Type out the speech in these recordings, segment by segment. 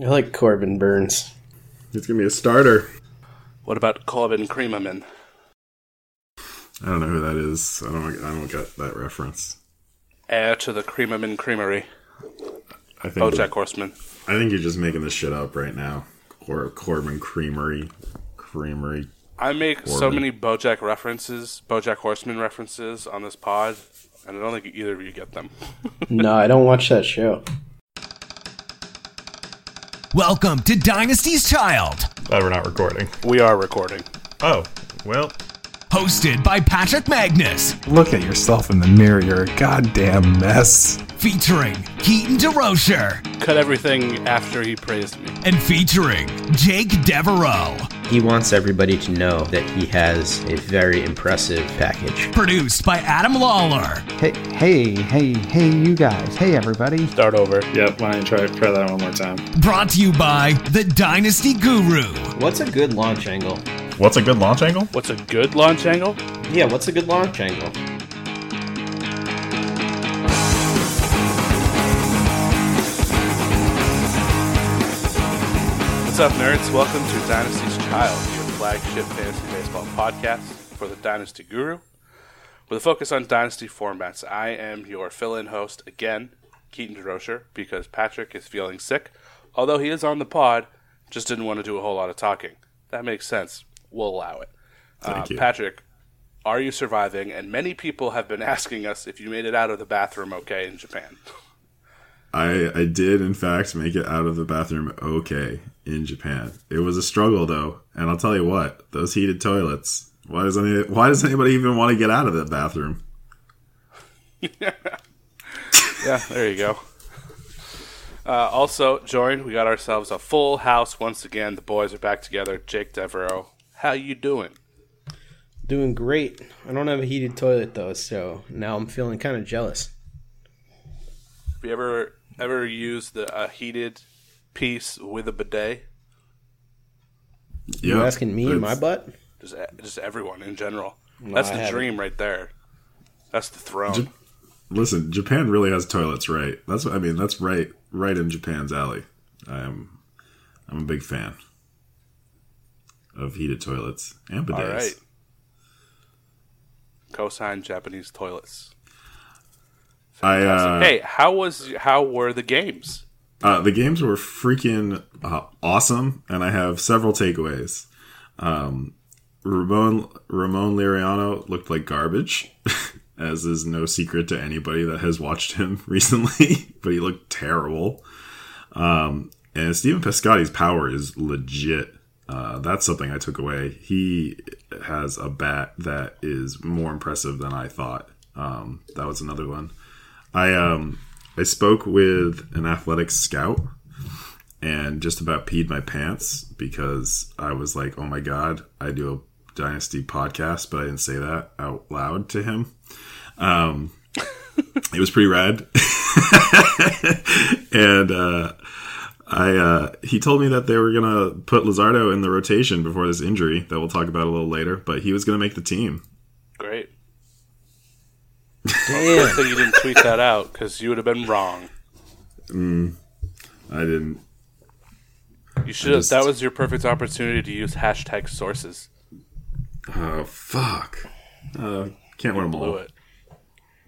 I like Corbin Burnes. He's gonna be a starter. What about Corbin Creamerman? I don't know who that is. I don't get that reference. Heir to the Creamerman Creamery. BoJack Horseman. I think you're just making this shit up right now. Or Corbin Creamery. I make Corbin. So many BoJack references, BoJack Horseman references on this pod, and I don't think either of you get them. No, I don't watch that show. Welcome to Dynasty's Child. We're not recording. We are recording. Oh, well. Hosted by Patrick Magnus. Look at yourself in the mirror. You're a goddamn mess. Featuring Keaton DeRocher. Cut everything after he praised me. And featuring Jake Devereaux. He wants everybody to know that he has a very impressive package. Produced by Adam Lawler. Hey, you guys. Hey, everybody. Start over. Yep, why don't you try that one more time. Brought to you by the Dynasty Guru. What's a good launch angle? What's a good launch angle? What's a good launch angle? Yeah, what's a good launch angle? What's up, nerds? Welcome to Dynasty's Child, your flagship fantasy baseball podcast for the Dynasty Guru, with a focus on Dynasty formats. I am your fill-in host again, Keaton DeRocher, because Patrick is feeling sick, although he is on the pod, just didn't want to do a whole lot of talking. That makes sense. We'll allow it. Thank you. Patrick, are you surviving? And many people have been asking us if you made it out of the bathroom okay in Japan. I did, in fact, make it out of the bathroom okay in Japan. It was a struggle, though, and I'll tell you what, those heated toilets, why does anybody even want to get out of that bathroom? Yeah, there you go. Also joined, we got ourselves a full house once again. The boys are back together. Jake Devereaux, how you doing? Doing great. I don't have a heated toilet, though, so now I'm feeling kind of jealous. Have you ever used the heated piece with a bidet? Yep. You're asking me and my butt? Just everyone in general. No, that's the dream right there. That's the throne. Listen, Japan really has toilets right. That's right in Japan's alley. I'm a big fan of heated toilets and bidets. All right. Cosign Japanese toilets. Hey, how were the games? The games were freaking awesome, and I have several takeaways. Ramon Laureano looked like garbage, as is no secret to anybody that has watched him recently. But he looked terrible. And Steven Piscotty's power is legit. That's something I took away. He has a bat that is more impressive than I thought. That was another one. I spoke with an athletics scout and just about peed my pants because I was like, oh my God, I do a Dynasty podcast, but I didn't say that out loud to him. It was pretty rad. And he told me that they were going to put Luzardo in the rotation before this injury that we'll talk about a little later, but he was going to make the team. Great. Damn. Good thing you didn't tweet that out, because you would have been wrong. I didn't. You should have. That was your perfect opportunity to use hashtag sources. Oh, fuck. Can't win them all.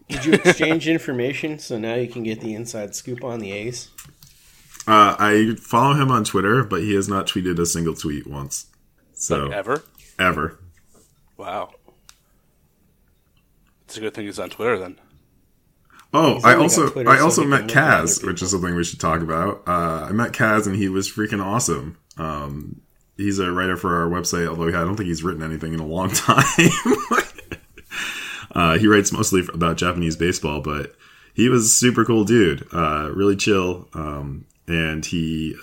Did you exchange information so now you can get the inside scoop on the A's? I follow him on Twitter, but he has not tweeted a single tweet once. So like ever? Ever. Wow. It's a good thing he's on Twitter then. Oh, I also met Kaz, which is something we should talk about. I met Kaz and he was freaking awesome. He's a writer for our website, although I don't think he's written anything in a long time. He writes mostly about Japanese baseball, but he was a super cool dude, really chill, and he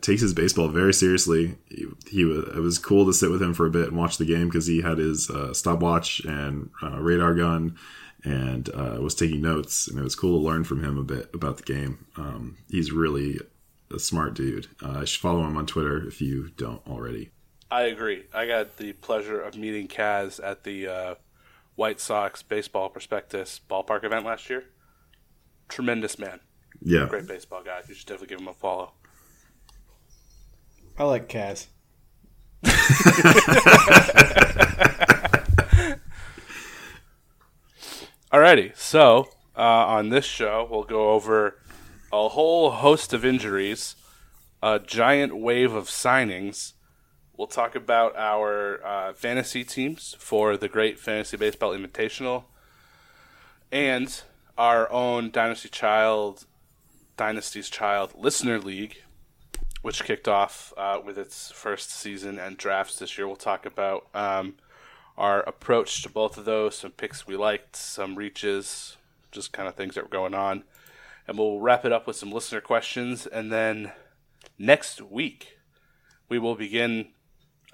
takes his baseball very seriously. It was cool to sit with him for a bit and watch the game because he had his stopwatch and radar gun and was taking notes, and it was cool to learn from him a bit about the game. He's really a smart dude. I should follow him on Twitter if you don't already. I agree. I got the pleasure of meeting Kaz at the White Sox Baseball Prospectus ballpark event last year. Tremendous man. Yeah. Great baseball guy. You should definitely give him a follow. I like Kaz. Alrighty. So, on this show, we'll go over a whole host of injuries, a giant wave of signings. We'll talk about our fantasy teams for the Great Fantasy Baseball Invitational and our own Dynasty's Child Listener League, which kicked off with its first season and drafts this year. We'll talk about our approach to both of those, some picks we liked, some reaches, just kind of things that were going on. And we'll wrap it up with some listener questions. And then next week, we will begin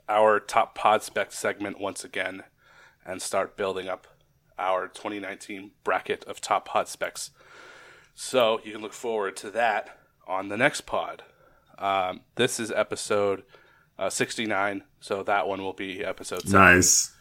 our Top Pod Spec segment once again and start building up our 2019 bracket of Top Pod Specs. So you can look forward to that on the next pod. This is episode 69, so that one will be episode 7. Nice.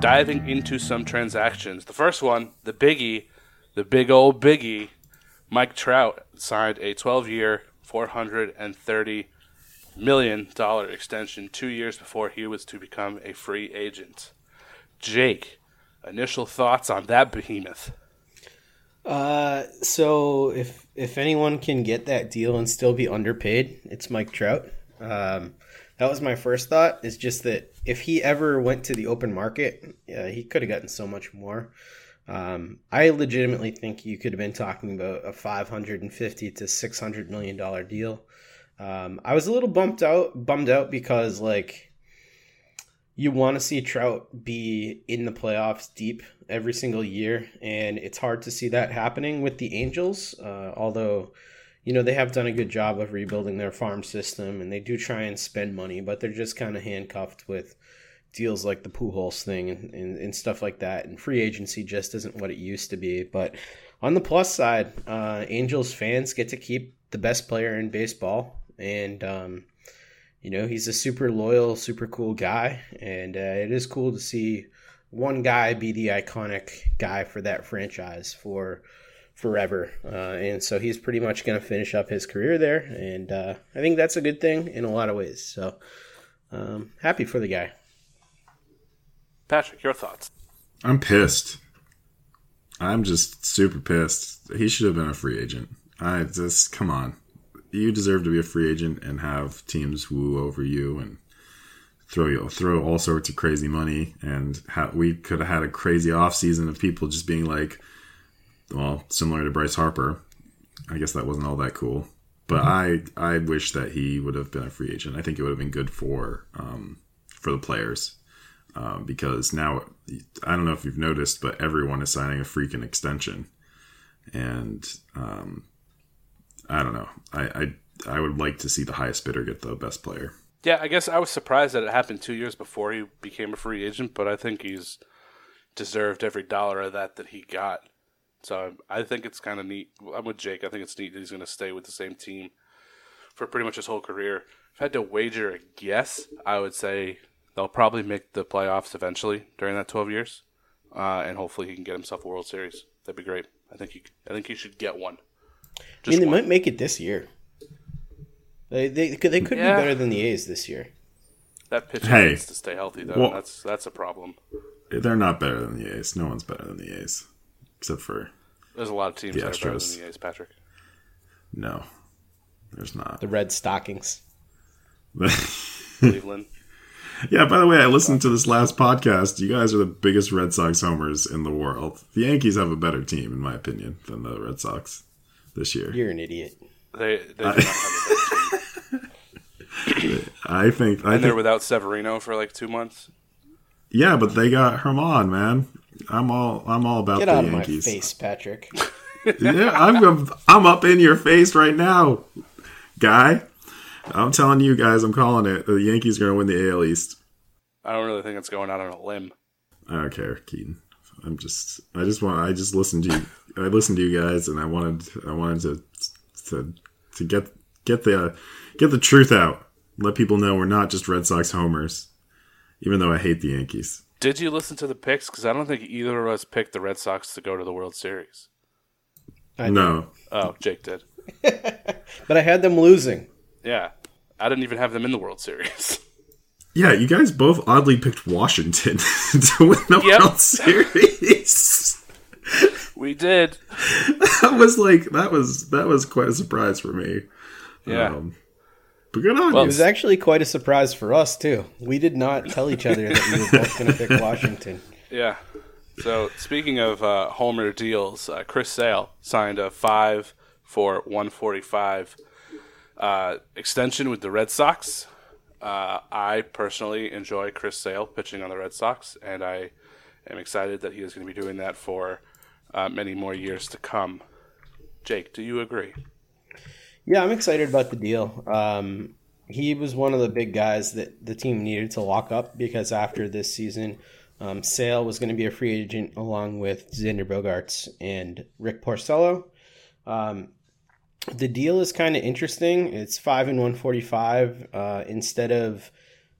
Diving into some transactions. The first one, the biggie, the big old biggie, Mike Trout signed a 12-year, $430 million extension 2 years before he was to become a free agent. Jake, initial thoughts on that behemoth? So if anyone can get that deal and still be underpaid, it's Mike Trout. That was my first thought, is just that if he ever went to the open market, he could have gotten so much more. I legitimately think you could have been talking about a $550 to $600 million deal. I was a little bummed out because, like, you want to see Trout be in the playoffs deep every single year, and it's hard to see that happening with the Angels, although you know, they have done a good job of rebuilding their farm system, and they do try and spend money, but they're just kind of handcuffed with deals like the Pujols thing and stuff like that. And free agency just isn't what it used to be. But on the plus side, Angels fans get to keep the best player in baseball. And, you know, he's a super loyal, super cool guy. And it is cool to see one guy be the iconic guy for that franchise for forever, and so he's pretty much going to finish up his career there, and I think that's a good thing in a lot of ways. So happy for the guy. Patrick, your thoughts? I'm pissed. I'm just super pissed. He should have been a free agent. I just, come on, you deserve to be a free agent and have teams woo over you and throw all sorts of crazy money. And we could have had a crazy off season of people just being like, well, similar to Bryce Harper, I guess that wasn't all that cool. But mm-hmm. I wish that he would have been a free agent. I think it would have been good for the players, because now, I don't know if you've noticed, but everyone is signing a freaking extension. And I don't know. I would like to see the highest bidder get the best player. Yeah, I guess I was surprised that it happened 2 years before he became a free agent, but I think he's deserved every dollar of that he got. So I think it's kind of neat. I'm with Jake. I think it's neat that he's going to stay with the same team for pretty much his whole career. If I had to wager a guess, I would say they'll probably make the playoffs eventually during that 12 years, and hopefully he can get himself a World Series. That'd be great. I think he should get one. Just I mean, they might make it this year. They could be better than the A's this year. That pitcher needs to stay healthy, though. Well, that's a problem. They're not better than the A's. No one's better than the A's, except for there's a lot of teams that are better than the A's, Patrick. No, there's not. The Red Stockings. Cleveland. Yeah, by the way, I listened to this last podcast. You guys are the biggest Red Sox homers in the world. The Yankees have a better team, in my opinion, than the Red Sox this year. You're an idiot. They do not have a better team. I think they're without Severino for like 2 months. Yeah, but they got Herman, man. I'm all about the Yankees. Get out of my face, Patrick. Yeah, I'm up in your face right now, guy. I'm telling you guys, I'm calling it. The Yankees are going to win the AL East. I don't really think it's going out on a limb. I don't care, Keaton. I just listened to you. I listened to you guys, and I wanted to get the truth out. Let people know we're not just Red Sox homers, even though I hate the Yankees. Did you listen to the picks? Because I don't think either of us picked the Red Sox to go to the World Series. No. Oh, Jake did. But I had them losing. Yeah, I didn't even have them in the World Series. Yeah, you guys both oddly picked Washington to win the World Series. We did. That was quite a surprise for me. Yeah, but good on you. It was actually quite a surprise for us too. We did not tell each other that we were both going to pick Washington. Yeah. So speaking of Homer deals, Chris Sale signed a 5 for $145. Extension with the Red Sox. I personally enjoy Chris Sale pitching on the Red Sox, and I am excited that he is going to be doing that for many more years to come. Jake, do you agree? Yeah, I'm excited about the deal. He was one of the big guys that the team needed to lock up because after this season, Sale was going to be a free agent along with Xander Bogaerts and Rick Porcello. The deal is kind of interesting. It's 5 and $145 instead of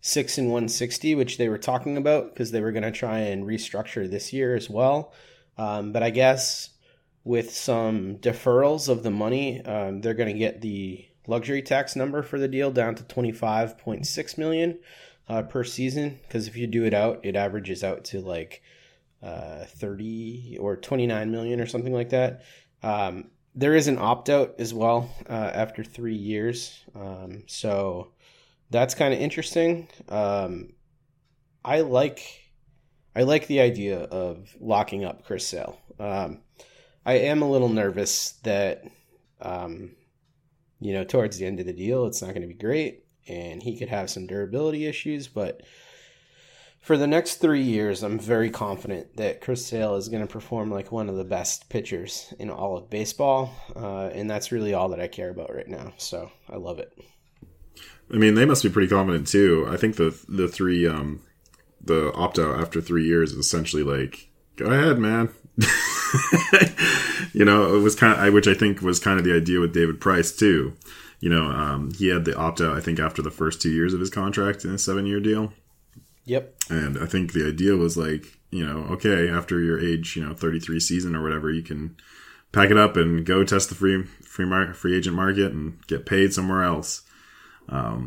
6 and $160, which they were talking about because they were going to try and restructure this year as well. But I guess with some deferrals of the money, they're going to get the luxury tax number for the deal down to $25.6 million per season. Because if you do it out, it averages out to like 30 or 29 million or something like that. There is an opt-out as well after 3 years, so that's kind of interesting. I like the idea of locking up Chris Sale. I am a little nervous that towards the end of the deal, it's not going to be great, and he could have some durability issues, but for the next 3 years, I'm very confident that Chris Sale is going to perform like one of the best pitchers in all of baseball, and that's really all that I care about right now. So I love it. I mean, they must be pretty confident too. I think the opt out after 3 years is essentially like, go ahead, man. It was which I think was kind of the idea with David Price too. He had the opt out I think after the first 2 years of his contract in a 7-year deal. Yep. And I think the idea was like, okay, after your age, 33 season or whatever, you can pack it up and go test the free agent market and get paid somewhere else. But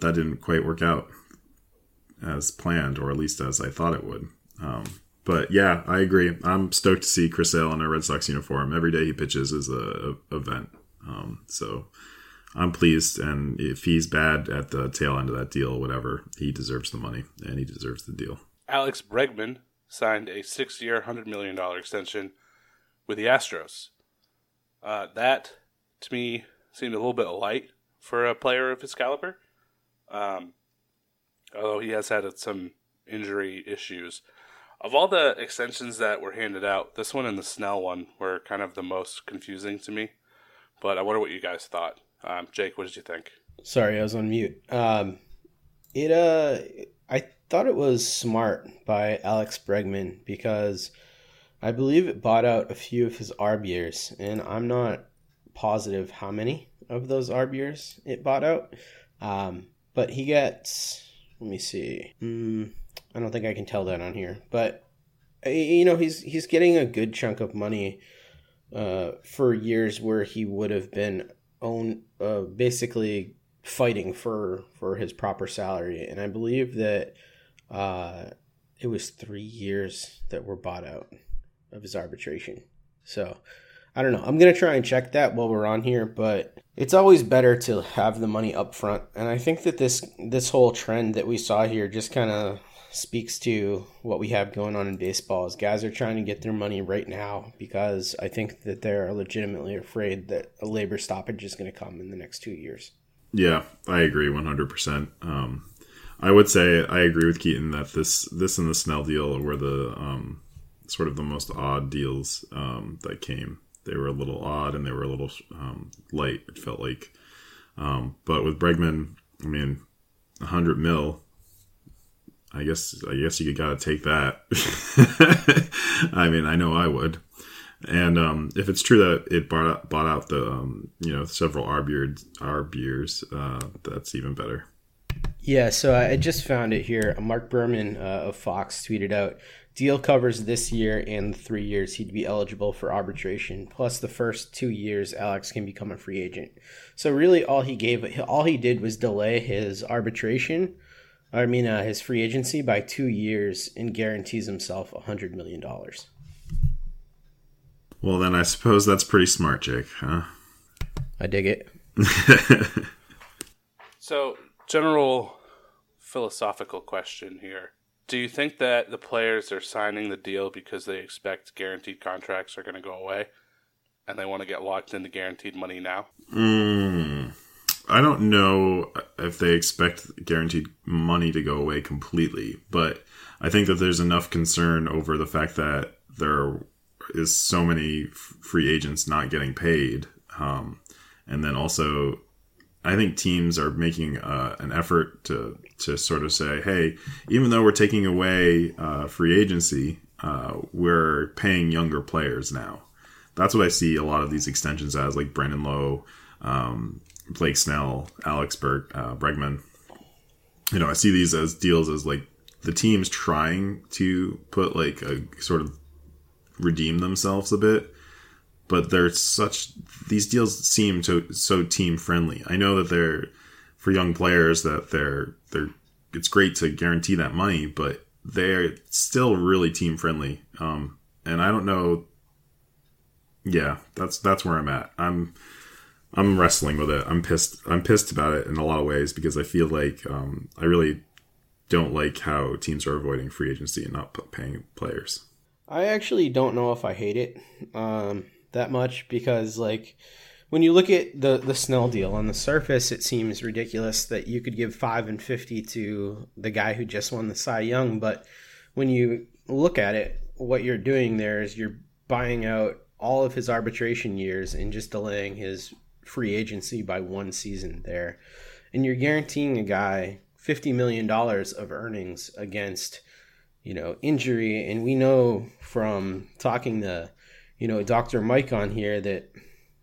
that didn't quite work out as planned, or at least as I thought it would. But yeah, I agree. I'm stoked to see Chris Sale in a Red Sox uniform. Every day he pitches is a event. So I'm pleased, and if he's bad at the tail end of that deal, whatever, he deserves the money, and he deserves the deal. Alex Bregman signed a 6-year, $100 million extension with the Astros. That, to me, seemed a little bit light for a player of his caliber, although he has had some injury issues. Of all the extensions that were handed out, this one and the Snell one were kind of the most confusing to me, but I wonder what you guys thought. Jake, what did you think? Sorry, I was on mute. I thought it was smart by Alex Bregman because I believe it bought out a few of his ARB years, and I'm not positive how many of those ARB years it bought out. But he gets, let me see. I don't think I can tell that on here, but he's getting a good chunk of money for years where he would have been basically fighting for his proper salary. And I believe that it was 3 years that were bought out of his arbitration. So I don't know. I'm going to try and check that while we're on here, but it's always better to have the money up front. And I think that this whole trend that we saw here just kind of speaks to what we have going on in baseball is guys are trying to get their money right now because I think that they're legitimately afraid that a labor stoppage is going to come in the next 2 years. Yeah, I agree 100%. I would say I agree with Keaton that this and the Snell deal were the sort of the most odd deals that came. They were a little odd and they were a little light, it felt like. But with Bregman, I mean, 100 mil, I guess you gotta take that. I mean, I know I would. And if it's true that it bought out the several arb years, that's even better. Yeah. So I just found it here. Mark Berman of Fox tweeted out, "Deal covers this year and 3 years he'd be eligible for arbitration. Plus the first 2 years, Alex can become a free agent." So really, all he did was delay his arbitration. His free agency by 2 years and guarantees himself $100 million. Well, then I suppose that's pretty smart, Jake, huh? I dig it. So, general philosophical question here. Do you think that the players are signing the deal because they expect guaranteed contracts are going to go away and they want to get locked into guaranteed money now? I don't know if they expect guaranteed money to go away completely, but I think that there's enough concern over the fact that there is so many free agents not getting paid. And then also, I think teams are making an effort to sort of say, hey, even though we're taking away free agency, we're paying younger players now. That's what I see a lot of these extensions as, like Brandon Lowe, Blake Snell, Alex Bregman. I see these as deals as like the team's trying to put like a sort of redeem themselves a bit, but these deals seem so team friendly. I know that for young players that they're it's great to guarantee that money, but they're still really team friendly. And I don't know. Yeah, that's where I'm at. I'm wrestling with it. I'm pissed about it in a lot of ways because I feel like I really don't like how teams are avoiding free agency and not paying players. I actually don't know if I hate it that much because, like, when you look at the Snell deal, on the surface it seems ridiculous that you could give $5 and $50 to the guy who just won the Cy Young, but when you look at it, what you're doing there is you're buying out all of his arbitration years and just delaying his free agency by one season there, and you're guaranteeing a guy $50 million of earnings against injury. And we know from talking to Dr. Mike on here that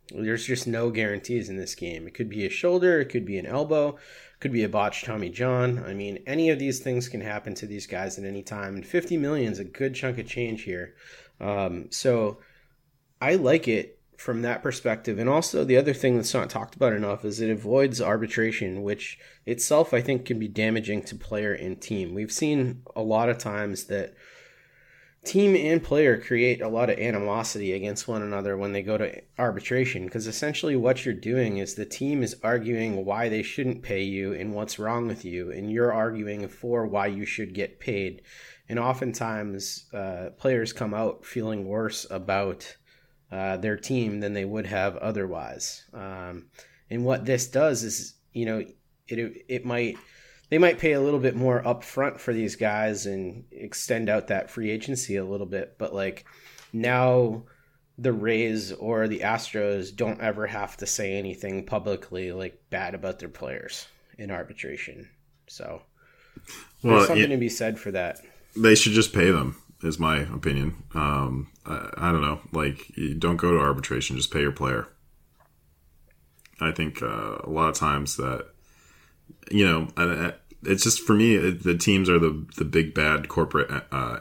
there's just no guarantees in this game. It could be a shoulder, it could be an elbow, it could be a botched Tommy John. Any of these things can happen to these guys at any time, and $50 million is a good chunk of change here. So I like it from that perspective. And also the other thing that's not talked about enough is it avoids arbitration, which itself I think can be damaging to player and team. We've seen a lot of times that team and player create a lot of animosity against one another when they go to arbitration, because essentially what you're doing is the team is arguing why they shouldn't pay you and what's wrong with you, and you're arguing for why you should get paid. And oftentimes players come out feeling worse about their team than they would have otherwise. And what this does is, they might pay a little bit more upfront for these guys and extend out that free agency a little bit, but like now the Rays or the Astros don't ever have to say anything publicly like bad about their players in arbitration. So there's something to be said for that. They should just pay them, is my opinion. I don't know. Like, you don't go to arbitration, just pay your player. I think a lot of times that, it's just, for me, the teams are the big bad corporate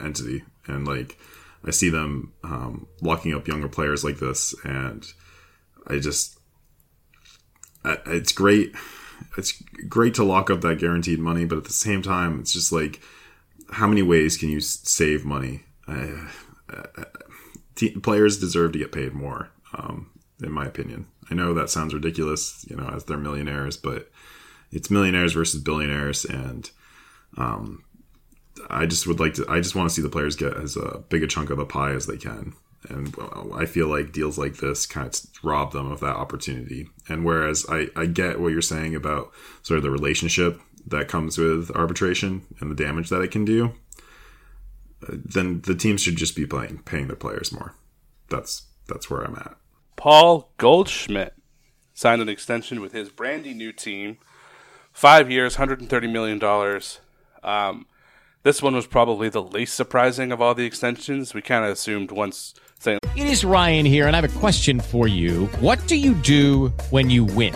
entity. And, like, I see them locking up younger players like this. And I just, it's great. it's great to lock up that guaranteed money, but at the same time, it's just like, how many ways can you save money? Players deserve to get paid more, in my opinion. I know that sounds ridiculous, you know, as they're millionaires, but it's millionaires versus billionaires, and I just want to see the players get as big a chunk of the pie as they can. And I feel like deals like this kind of rob them of that opportunity. And whereas I get what you're saying about sort of the relationship that comes with arbitration and the damage that it can do, then the team should just be paying their players more. That's where I'm at. Paul Goldschmidt signed an extension with his brandy new team. 5 years, $130 million. This one was probably the least surprising of all the extensions. We kind of assumed once saying... It is Ryan here, and I have a question for you. What do you do when you win?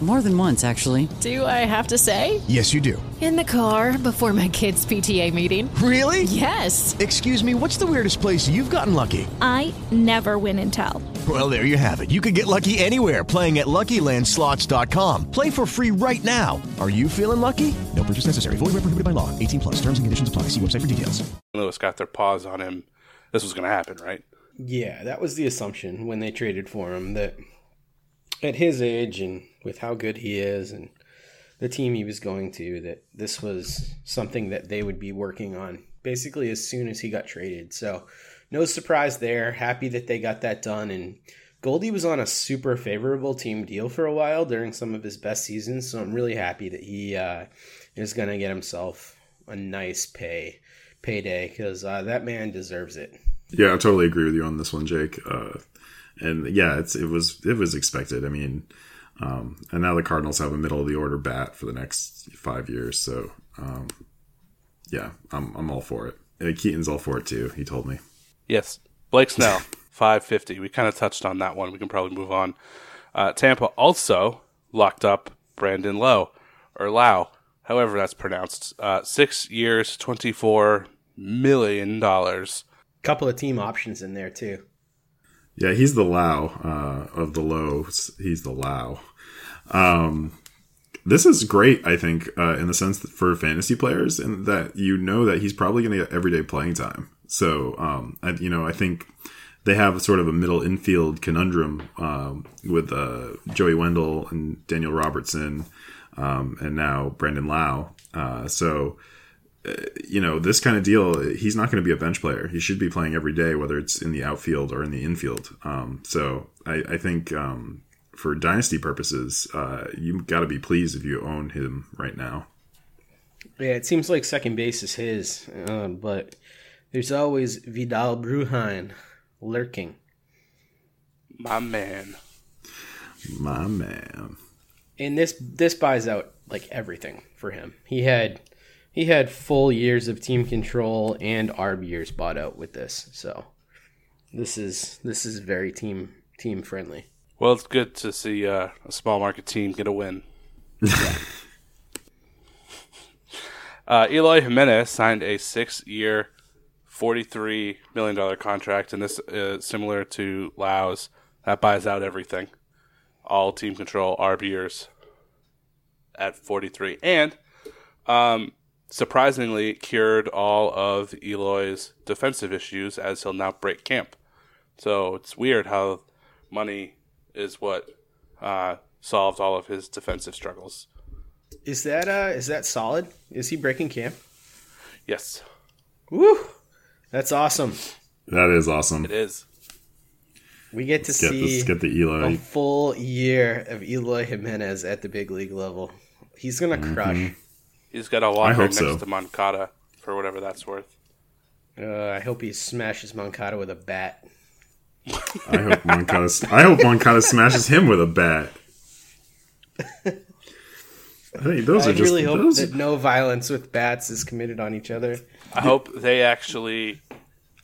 More than once, actually. Do I have to say? Yes, you do. In the car, before my kids' PTA meeting. Really? Yes. Excuse me, what's the weirdest place you've gotten lucky? I never win and tell. Well, there you have it. You can get lucky anywhere, playing at LuckyLandSlots.com. Play for free right now. Are you feeling lucky? No purchase necessary. Void where prohibited by law. 18+. Terms and conditions apply. See website for details. Lewis got their paws on him. This was going to happen, right? Yeah, that was the assumption when they traded for him, that at his age and with how good he is and the team he was going to, that this was something that they would be working on basically as soon as he got traded. So no surprise there. Happy that they got that done. And Goldie was on a super favorable team deal for a while during some of his best seasons. So I'm really happy that he is going to get himself a nice payday because that man deserves it. Yeah, I totally agree with you on this one, Jake. And yeah, it was expected. I mean, and now the Cardinals have a middle of the order bat for the next 5 years. So yeah, I'm all for it. And Keaton's all for it too. He told me. Yes, Blake Snell, $550. We kind of touched on that one. We can probably move on. Tampa also locked up Brandon Lowe, or Lau, however that's pronounced. 6 years, $24 million. Couple of team options in there too. Yeah, he's the Lau of the Lows. He's the Lau. This is great, I think, in the sense that for fantasy players, and that you know that he's probably going to get everyday playing time. So, I think they have sort of a middle infield conundrum with Joey Wendell and Daniel Robertson, and now Brandon Lau. This kind of deal, he's not going to be a bench player. He should be playing every day, whether it's in the outfield or in the infield. So I think for dynasty purposes, you've got to be pleased if you own him right now. Yeah, it seems like second base is his, but there's always Vidal Bruján lurking. My man. And this buys out like everything for him. He had full years of team control and arb years bought out with this, so this is very team friendly. Well, it's good to see a small market team get a win. Yeah. Eloy Jimenez signed a 6-year, $43 million contract, and this is similar to Lau's. That buys out everything, all team control, arb years at 43, and surprisingly cured all of Eloy's defensive issues, as he'll now break camp. So it's weird how money is what solved all of his defensive struggles. Is that solid? Is he breaking camp? Yes. Woo! That's awesome. That is awesome. It is. We get to see the Eloy. A full year of Eloy Jimenez at the big league level. He's gonna crush. He's got a walker next to Moncada, for whatever that's worth. I hope he smashes Moncada with a bat. I hope Moncada smashes him with a bat. I really hope that no violence with bats is committed on each other. I hope they actually,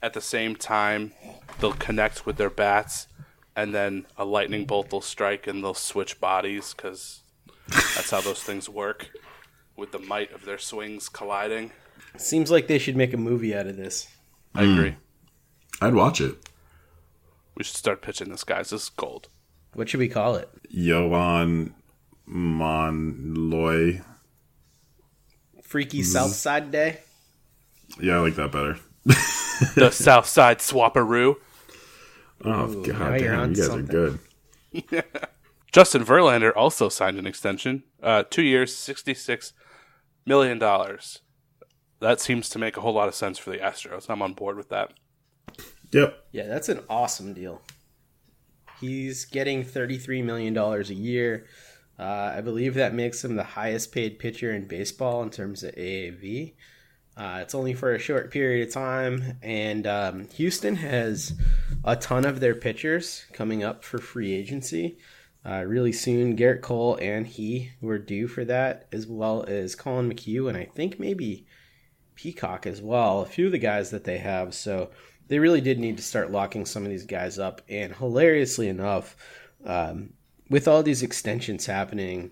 at the same time, they'll connect with their bats, and then a lightning bolt will strike, and they'll switch bodies, because that's how those things work, with the might of their swings colliding. Seems like they should make a movie out of this. I agree. I'd watch it. We should start pitching this, guys. This is gold. What should we call it? Yoan Moncada. Freaky Southside Day? Yeah, I like that better. The Southside Swapperoo. Oh, ooh, God damn. You guys something. Are good. Yeah. Justin Verlander also signed an extension. 2 years, $66 million. That seems to make a whole lot of sense for the Astros. I'm on board with that. Yep. Yeah, that's an awesome deal. He's getting $33 million a year. I believe that makes him the highest paid pitcher in baseball in terms of AAV. It's only for a short period of time. And Houston has a ton of their pitchers coming up for free agency really soon. Garrett Cole and he were due for that, as well as Colin McHugh and I think maybe Peacock as well. A few of the guys that they have. So they really did need to start locking some of these guys up. And hilariously enough, with all these extensions happening,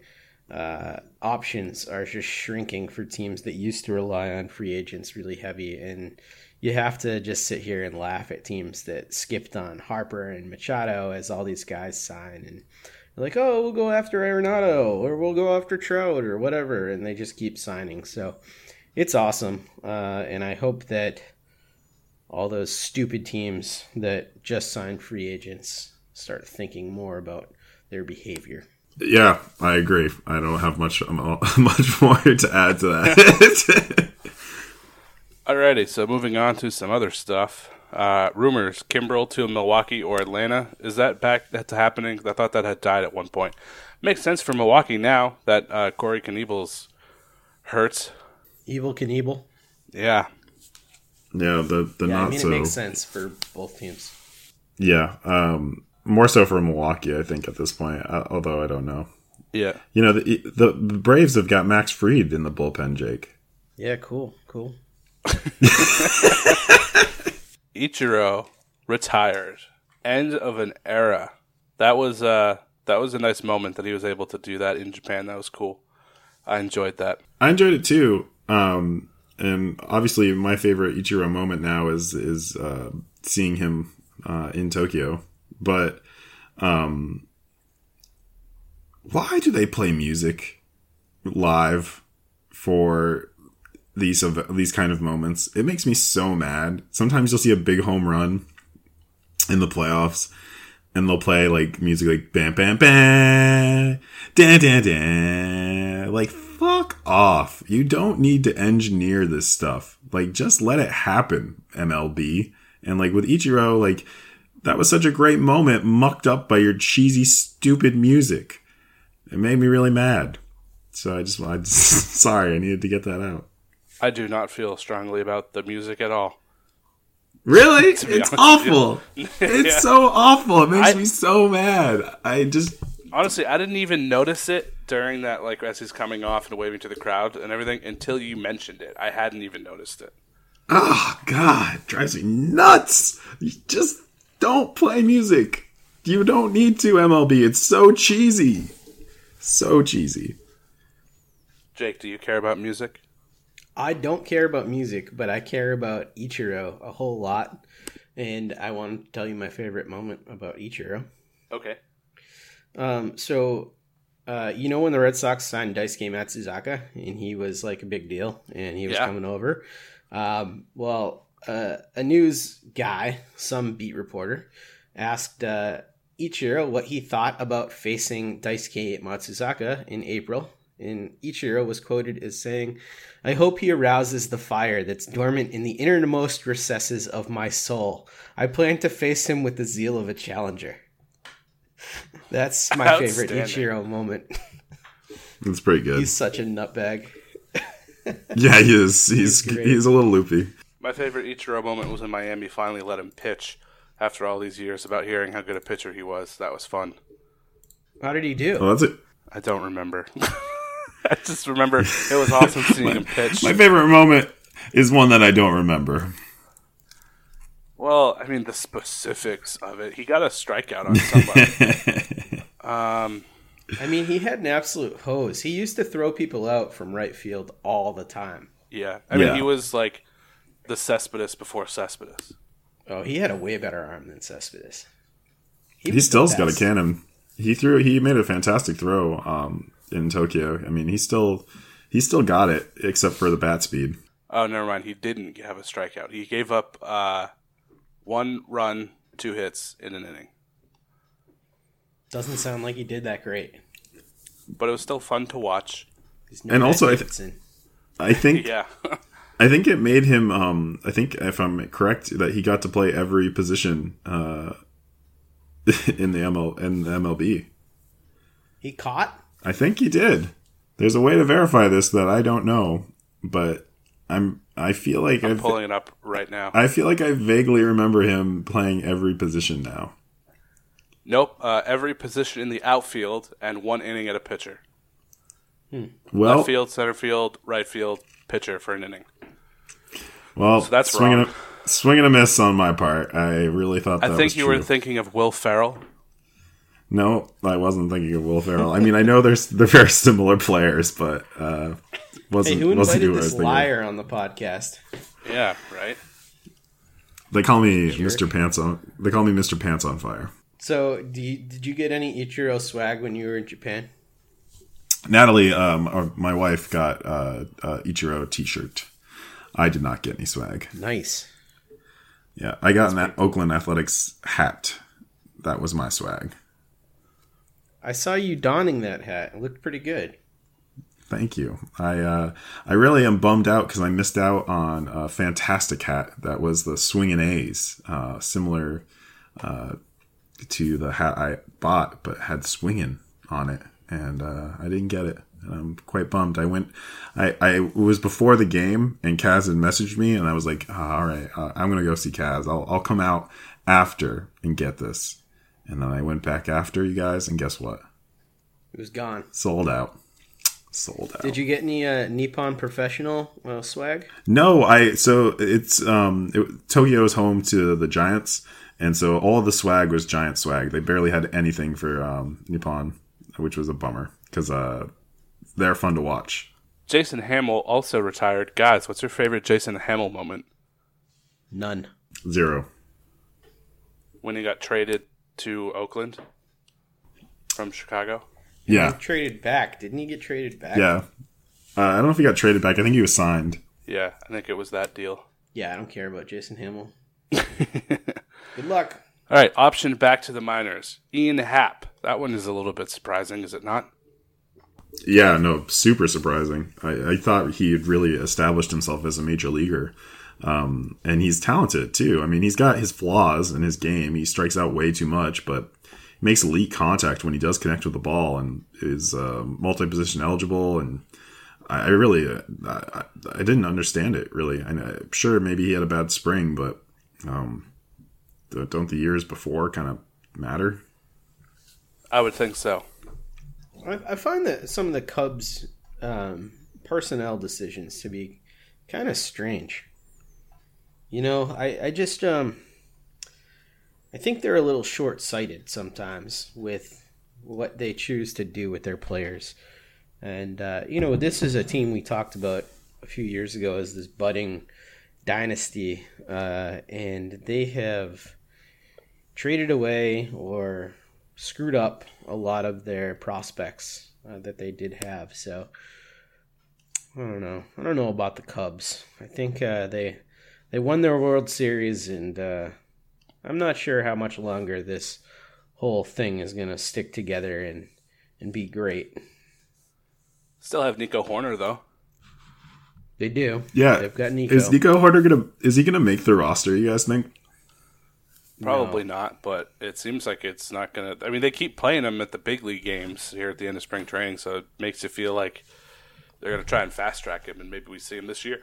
options are just shrinking for teams that used to rely on free agents really heavy. And you have to just sit here and laugh at teams that skipped on Harper and Machado as all these guys sign. And they're like, oh, we'll go after Arenado or we'll go after Trout or whatever. And they just keep signing. So it's awesome. And I hope that all those stupid teams that just signed free agents start thinking more about their behavior. Yeah, I agree. I don't have much more to add to that. Alrighty, so moving on to some other stuff. Rumors, Kimbrel to Milwaukee or Atlanta. Is that back? That's happening? I thought that had died at one point. Makes sense for Milwaukee now that Corey Knebel's hurt. Evil Knebel. Yeah. Yeah, I mean, it makes sense for both teams. Yeah, more so for Milwaukee, I think, at this point, although I don't know. Yeah. You know, the Braves have got Max Fried in the bullpen, Jake. Yeah, cool. Ichiro retired. End of an era. That was a nice moment that he was able to do that in Japan. That was cool. I enjoyed that. I enjoyed it, too. And obviously, my favorite Ichiro moment now is seeing him in Tokyo. But why do they play music live for these kind of moments? It makes me so mad. Sometimes you'll see a big home run in the playoffs, and they'll play like music like bam bam bam, dan dan dan, like. Fuck off. You don't need to engineer this stuff. Like, just let it happen, MLB. And, like, with Ichiro, like, that was such a great moment mucked up by your cheesy, stupid music. It made me really mad. So I just sorry, I needed to get that out. I do not feel strongly about the music at all. Really? It's awful. It's so awful. It makes me so mad. Honestly, I didn't even notice it during that, like, as he's coming off and waving to the crowd and everything, until you mentioned it. I hadn't even noticed it. Oh, God. It drives me nuts. You just don't play music. You don't need to, MLB. It's so cheesy. So cheesy. Jake, do you care about music? I don't care about music, but I care about Ichiro a whole lot. And I want to tell you my favorite moment about Ichiro. Okay. So, you know when the Red Sox signed Daisuke Matsuzaka and he was like a big deal and he was coming over? Well, a news guy, some beat reporter, asked Ichiro what he thought about facing Daisuke Matsuzaka in April. And Ichiro was quoted as saying, "I hope he arouses the fire that's dormant in the innermost recesses of my soul. I plan to face him with the zeal of a challenger." That's my favorite Ichiro moment. That's pretty good. He's such a nutbag. Yeah, he is. He's a little loopy. My favorite Ichiro moment was when Miami finally let him pitch after all these years about hearing how good a pitcher he was. That was fun. How did he do? Well, that's it. I don't remember. I just remember it was awesome seeing him pitch. My favorite moment is one that I don't remember. Well, I mean, the specifics of it. He got a strikeout on somebody. I mean, he had an absolute hose. He used to throw people out from right field all the time. Yeah. I mean, he was like the Cespedes before Cespedes. Oh, he had a way better arm than Cespedes. He still's got a cannon. He made a fantastic throw in Tokyo. I mean, he still got it, except for the bat speed. Oh, never mind. He didn't have a strikeout. He gave up 1 run, 2 hits in an inning. Doesn't sound like he did that great. But it was still fun to watch. And also, I think yeah. I think it made him, I think if I'm correct, that he got to play every position in the MLB. He caught? I think he did. There's a way to verify this that I don't know, but I'm pulling it up right now. I feel like I vaguely remember him playing every position now. Nope, every position in the outfield and 1 inning at a pitcher. Well, left field, center field, right field, pitcher for an inning. Well, so that's wrong. Swing and a miss on my part. I really thought that was true. I think you were thinking of Will Ferrell. No, I wasn't thinking of Will Ferrell. I mean, I know they're very similar players, but wasn't. Hey, who invited this liar on the podcast? Yeah, right. They call me Mr. Pants on. They call me Mr. Pants on Fire. So, did you get any Ichiro swag when you were in Japan? Natalie, my wife, got a Ichiro T-shirt. I did not get any swag. Nice. Yeah, I got an Oakland Athletics hat. That was my swag. I saw you donning that hat. It looked pretty good. Thank you. I really am bummed out because I missed out on a fantastic hat that was the Swingin' A's, similar to the hat I bought, but had Swingin' on it. And I didn't get it. And I'm quite bummed. It was before the game, and Kaz had messaged me, and I was like, all right, I'm going to go see Kaz. I'll come out after and get this. And then I went back after you guys, and guess what? It was gone. Sold out. Did you get any Nippon Professional swag? No, Tokyo is home to the Giants, and so all of the swag was Giant swag. They barely had anything for Nippon, which was a bummer because they're fun to watch. Jason Hamill also retired. Guys, what's your favorite Jason Hamill moment? None. Zero. When he got traded to Oakland from Chicago? Yeah. He got traded back. Didn't he get traded back? Yeah. I don't know if he got traded back. I think he was signed. Yeah, I think it was that deal. Yeah, I don't care about Jason Hamill. Good luck. All right, option back to the minors. Ian Happ. That one is a little bit surprising, is it not? Yeah, no, super surprising. I thought he had really established himself as a major leaguer. And he's talented, too. I mean, he's got his flaws in his game. He strikes out way too much, but he makes elite contact when he does connect with the ball and is multi-position eligible. And I really didn't understand it, really. And I'm sure maybe he had a bad spring, but don't the years before kind of matter? I would think so. I find that some of the Cubs' personnel decisions to be kind of strange. You know, I just I think they're a little short-sighted sometimes with what they choose to do with their players. And, you know, this is a team we talked about a few years ago as this budding dynasty, and they have traded away or screwed up a lot of their prospects that they did have. So I don't know. I don't know about the Cubs. I think they won their World Series, and I'm not sure how much longer this whole thing is going to stick together and be great. Still have Nico Hoerner though. They do. Yeah, they've got Nico. Is Nico Hoerner gonna make the roster? You guys think? Probably not, but it seems like it's not going to... I mean, they keep playing them at the big league games here at the end of spring training, so it makes you feel like they're going to try and fast-track him, and maybe we see him this year.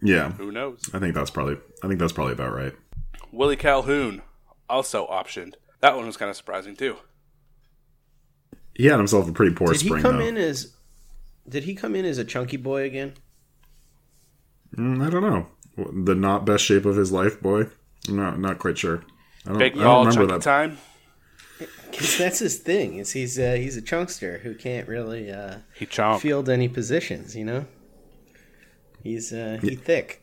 Yeah. Who knows? I think that's probably about right. Willie Calhoun, also optioned. That one was kind of surprising, too. He had himself a pretty poor spring, though. Did he come in as a chunky boy again? I don't know. The not best shape of his life, boy? No, not quite sure. Big ball chunky that. Time? Because that's his thing. Is he's a chunkster who can't really field any positions, you know? He's thick.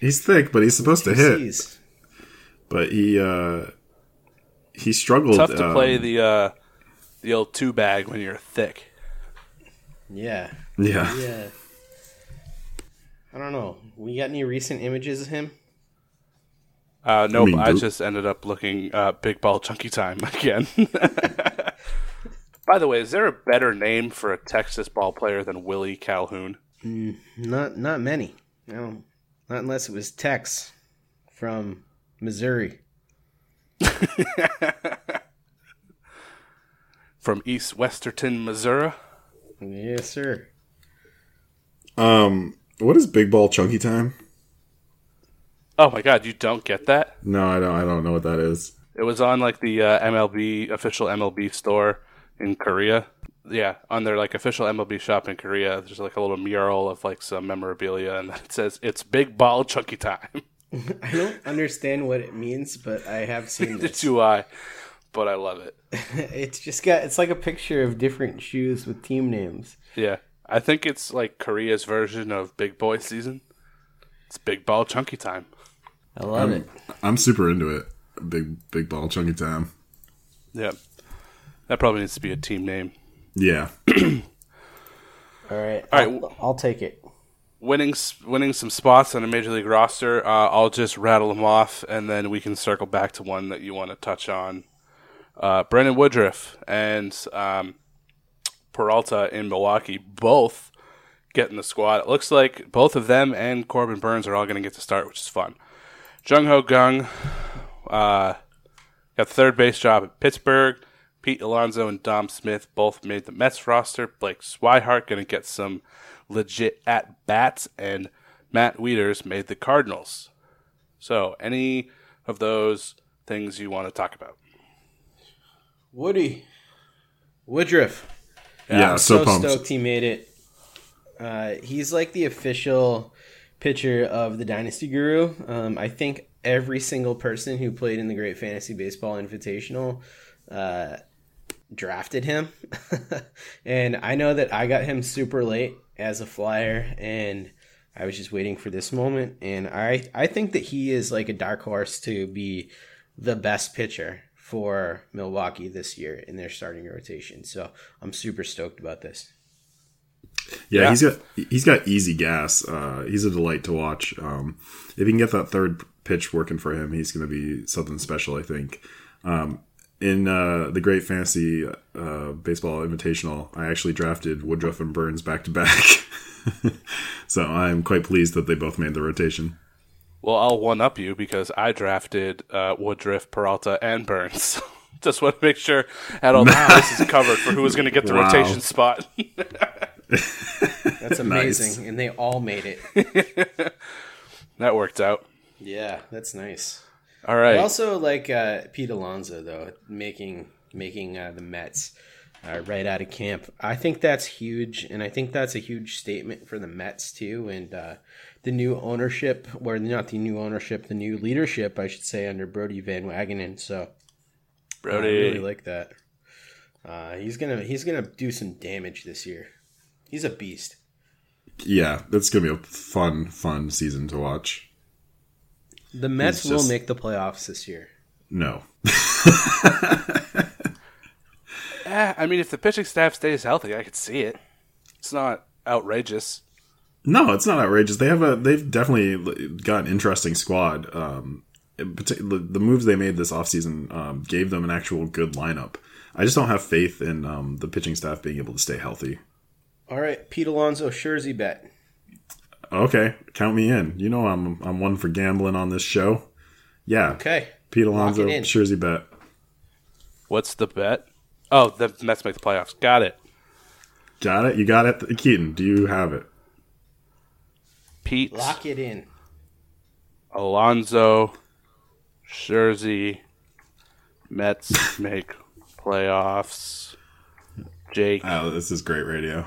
He's thick, but he's supposed to hit. But he struggled. Tough to play the old two bag when you're thick. Yeah. I don't know. We got any recent images of him? Nope. I just ended up looking Big Ball Chunky Time again. By the way, is there a better name for a Texas ball player than Willie Calhoun? Not many. No, not unless it was Tex from Missouri. From East Westerton, Missouri. Yes, sir. What is Big Ball Chunky Time? Oh my God, you don't get that? No, I don't know what that is. It was on like the official MLB store in Korea. Yeah, on their like official MLB shop in Korea, there's like a little mural of like some memorabilia, and it says it's Big Ball Chunky Time. I don't understand what it means, but I have seen this. It's UI, but I love it. It's like a picture of different shoes with team names. Yeah. I think it's like Korea's version of Big Boy Season. It's Big Ball Chunky Time. I love it. I'm super into it. Big Ball Chunky Time. Yeah. That probably needs to be a team name. Yeah. All right. I'll take it. Winning some spots on a Major League roster. I'll just rattle them off, and then we can circle back to one that you want to touch on. Brandon Woodruff and... Peralta in Milwaukee, both getting the squad. It looks like both of them and Corbin Burnes are all going to get to start, which is fun. Jung-ho Kang got the third base job at Pittsburgh. Pete Alonso and Dom Smith both made the Mets roster. Blake Swihart going to get some legit at-bats, and Matt Wieters made the Cardinals. So, any of those things you want to talk about? Woodruff. Yeah, I'm so stoked he made it. He's like the official pitcher of the Dynasty Guru. I think every single person who played in the Great Fantasy Baseball Invitational drafted him. And I know that I got him super late as a flyer, and I was just waiting for this moment. And I think that he is like a dark horse to be the best pitcher for Milwaukee this year in their starting rotation. So I'm super stoked about this. Yeah. He's got easy gas. He's a delight to watch. If he can get that third pitch working for him, he's going to be something special, I think. In the Great Fantasy Baseball Invitational, I actually drafted Woodruff and Burnes back to back. So I'm quite pleased that they both made the rotation. Well, I'll one-up you because I drafted Woodruff, Peralta, and Burnes. Just want to make sure that all the bases is covered for who was going to get the rotation spot. That's amazing, nice. And they all made it. That worked out. Yeah, that's nice. All right. I also like Pete Alonso, though, making the Mets right out of camp. I think that's huge, and I think that's a huge statement for the Mets, too, and the new ownership, or not the new ownership, the new leadership, I should say, under Brody Van Wagenen. So, Brody, I really like that. He's gonna do some damage this year. He's a beast. Yeah, that's gonna be a fun season to watch. The Mets will make the playoffs this year. No. I mean, if the pitching staff stays healthy, I could see it. It's not outrageous. No, it's not outrageous. They've definitely got an interesting squad. The moves they made this offseason gave them an actual good lineup. I just don't have faith in the pitching staff being able to stay healthy. All right, Pete Alonso Scherzer bet. Okay, count me in. You know I'm one for gambling on this show. Yeah. Okay. Pete Alonso Scherzer bet. What's the bet? Oh, the Mets make the playoffs. Got it. You got it, Keaton. Do you have it? Pete. Lock it in. Alonso Jersey Mets make playoffs. Jake. Oh, this is great radio.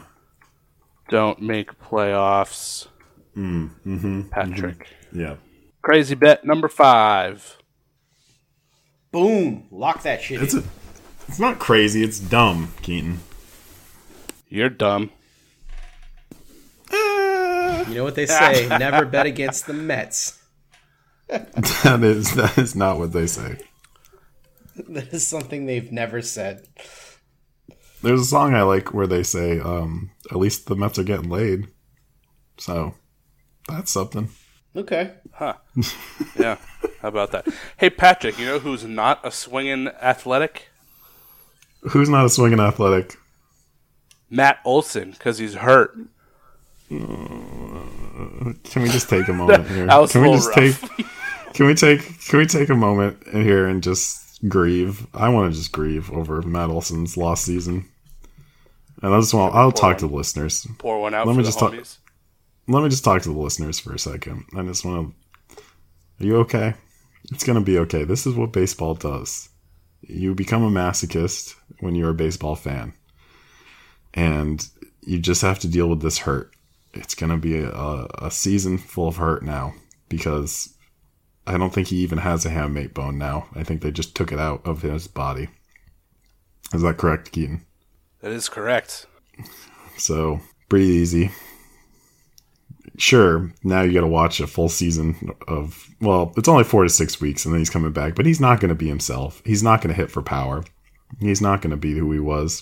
Don't make playoffs. Patrick. Mm-hmm. Yeah. Crazy bet number 5. Boom. Lock that shit in. It's not crazy. It's dumb, Keaton. You're dumb. You know what they say, never bet against the Mets. That is not what they say. That is something they've never said. There's a song I like where they say, at least the Mets are getting laid. So, that's something. Okay. Huh. Yeah, how about that? Hey, Patrick, you know who's not a swinging athletic? Who's not a swinging athletic? Matt Olson, because he's hurt. Can we just take a moment here? Can we take a moment in here and just grieve? I want to just grieve over Matt Olson's lost season, and I'll talk to the listeners. Pour one out. Let me just talk to the listeners for a second. I just want to. Are you okay? It's gonna be okay. This is what baseball does. You become a masochist when you're a baseball fan, and you just have to deal with this hurt. It's going to be a season full of hurt now, because I don't think he even has a hamate bone now. I think they just took it out of his body. Is that correct, Keaton? That is correct. So, breathe easy. Sure, now you got to watch a full season of, well, it's only 4 to 6 weeks, and then he's coming back. But he's not going to be himself. He's not going to hit for power. He's not going to be who he was.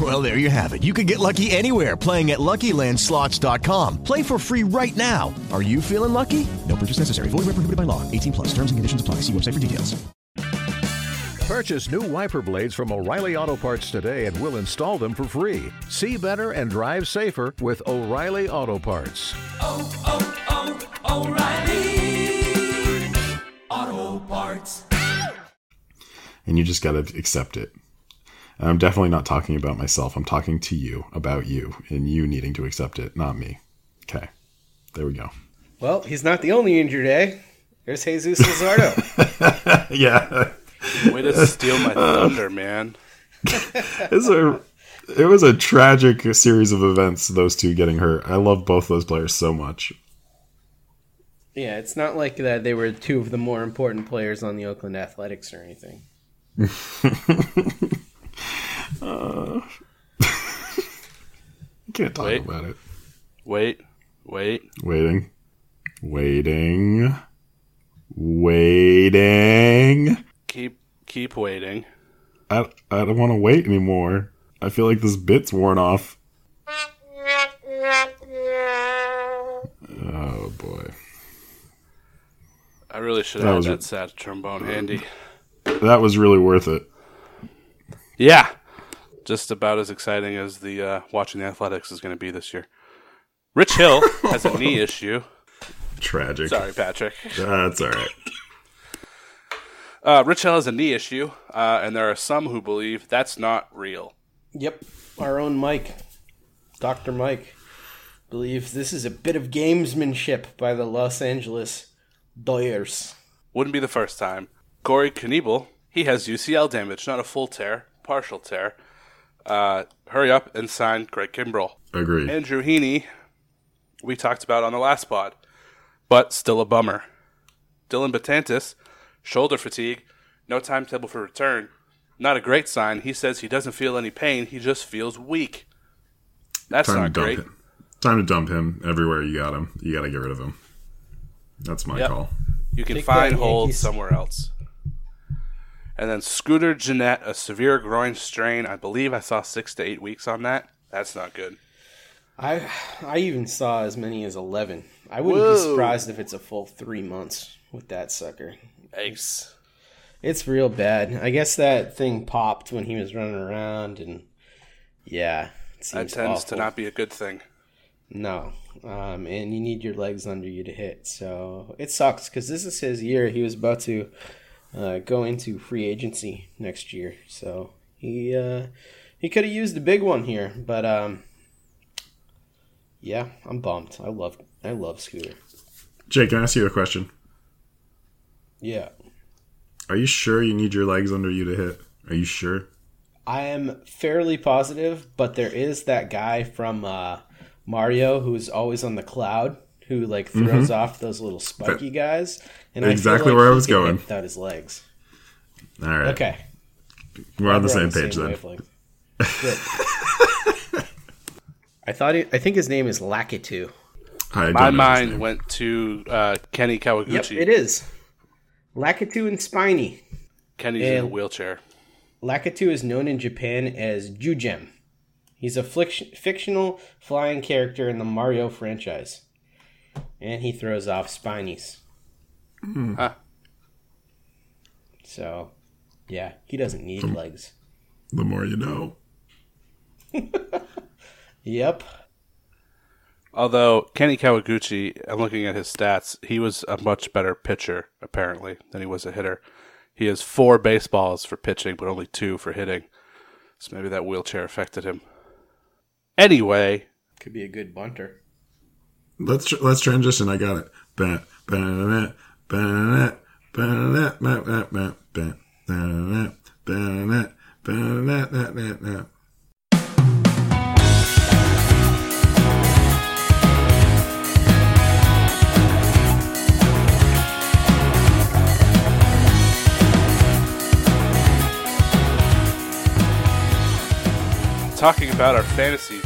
Well, there you have it. You can get lucky anywhere, playing at LuckyLandSlots.com. Play for free right now. Are you feeling lucky? No purchase necessary. Void where prohibited by law. 18 plus. Terms and conditions apply. See website for details. Purchase new wiper blades from O'Reilly Auto Parts today and we'll install them for free. See better and drive safer with O'Reilly Auto Parts. Oh, oh, oh, O'Reilly Auto Parts. And you just got to accept it. And I'm definitely not talking about myself. I'm talking to you about you and you needing to accept it, not me. Okay, there we go. Well, he's not the only injured, eh? There's Jesus Luzardo. Yeah. Way to steal my thunder, man. It was a tragic series of events, those two getting hurt. I love both those players so much. Yeah, it's not like that they were two of the more important players on the Oakland Athletics or anything. Can't talk about it. Waiting. Keep waiting. I don't want to wait anymore. I feel like this bit's worn off. Oh, boy. I really should have had that sad trombone handy. That was really worth it. Yeah. Just about as exciting as the watching the Athletics is going to be this year. Rich Hill has a knee issue. Tragic. Sorry, Patrick. That's all right. Rich Hill has a knee issue, and there are some who believe that's not real. Yep. Our own Mike, Dr. Mike, believes this is a bit of gamesmanship by the Los Angeles Dodgers. Wouldn't be the first time. Corey Knebel, he has UCL damage, not a full tear, partial tear. Hurry up and sign Craig Kimbrell. Agreed. Andrew Heaney, we talked about on the last pod, but still a bummer. Dylan Betantis, shoulder fatigue, no timetable for return. Not a great sign. He says he doesn't feel any pain. He just feels weak. That's not great. Time to dump him everywhere you got him. You got to get rid of him. That's my call. You can find holes somewhere else. And then Scooter Gennett, a severe groin strain. I believe I saw 6 to 8 weeks on that. That's not good. I even saw as many as 11. I wouldn't be surprised if it's a full 3 months with that sucker. Yikes. It's real bad. I guess that thing popped when he was running around, and yeah, it seems that tends awful. To not be a good thing. No, and you need your legs under you to hit. So it sucks because this is his year. He was about to go into free agency next year. So he could have used a big one here. But, yeah, I'm bummed. I love Scooter. Jake, can I ask you a question? Yeah. Are you sure you need your legs under you to hit? Are you sure? I am fairly positive, but there is that guy from Mario who's always on the cloud who like throws off those little spiky guys. And exactly I feel like where I was going without his legs. All right. Okay. We're on the same page then. Good. I think his name is Lakitu. My mind went to Kenny Kawaguchi. Yep, it is. Lakitu and Spiny. Kenny's in a wheelchair. Lakitu is known in Japan as Jujem. He's a fictional flying character in the Mario franchise. And he throws off Spinies. Huh. So, yeah, he doesn't need legs. The more you know. Yep. Although, Kenny Kawaguchi, I'm looking at his stats, he was a much better pitcher, apparently, than he was a hitter. He has 4 baseballs for pitching, but only 2 for hitting. So maybe that wheelchair affected him. Anyway. Could be a good bunter. Let's transition. I got it. Talking about our fantasy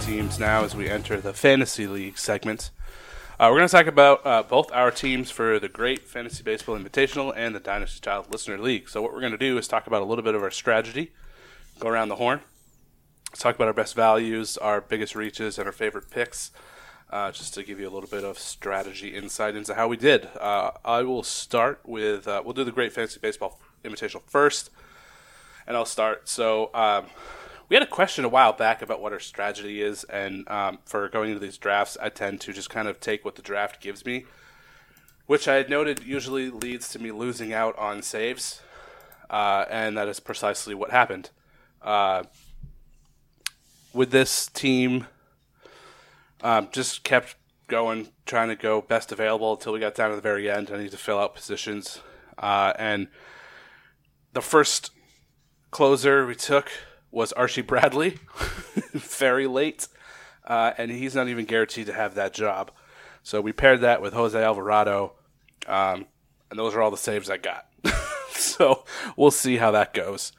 teams now as we enter the Fantasy League segment. We're going to talk about both our teams for the Great Fantasy Baseball Invitational and the Dynasty Child Listener League. So what we're going to do is talk about a little bit of our strategy, go around the horn, let's talk about our best values, our biggest reaches, and our favorite picks, just to give you a little bit of strategy insight into how we did. I will start with, we'll do the Great Fantasy Baseball Invitational first, and I'll start. So, we had a question a while back about what our strategy is, and for going into these drafts, I tend to just kind of take what the draft gives me, which I had noted usually leads to me losing out on saves, and that is precisely what happened. With this team, just kept going, trying to go best available until we got down to the very end. I need to fill out positions, and the first closer we took was Archie Bradley, very late, and he's not even guaranteed to have that job. So we paired that with Jose Alvarado, and those are all the saves I got. So we'll see how that goes.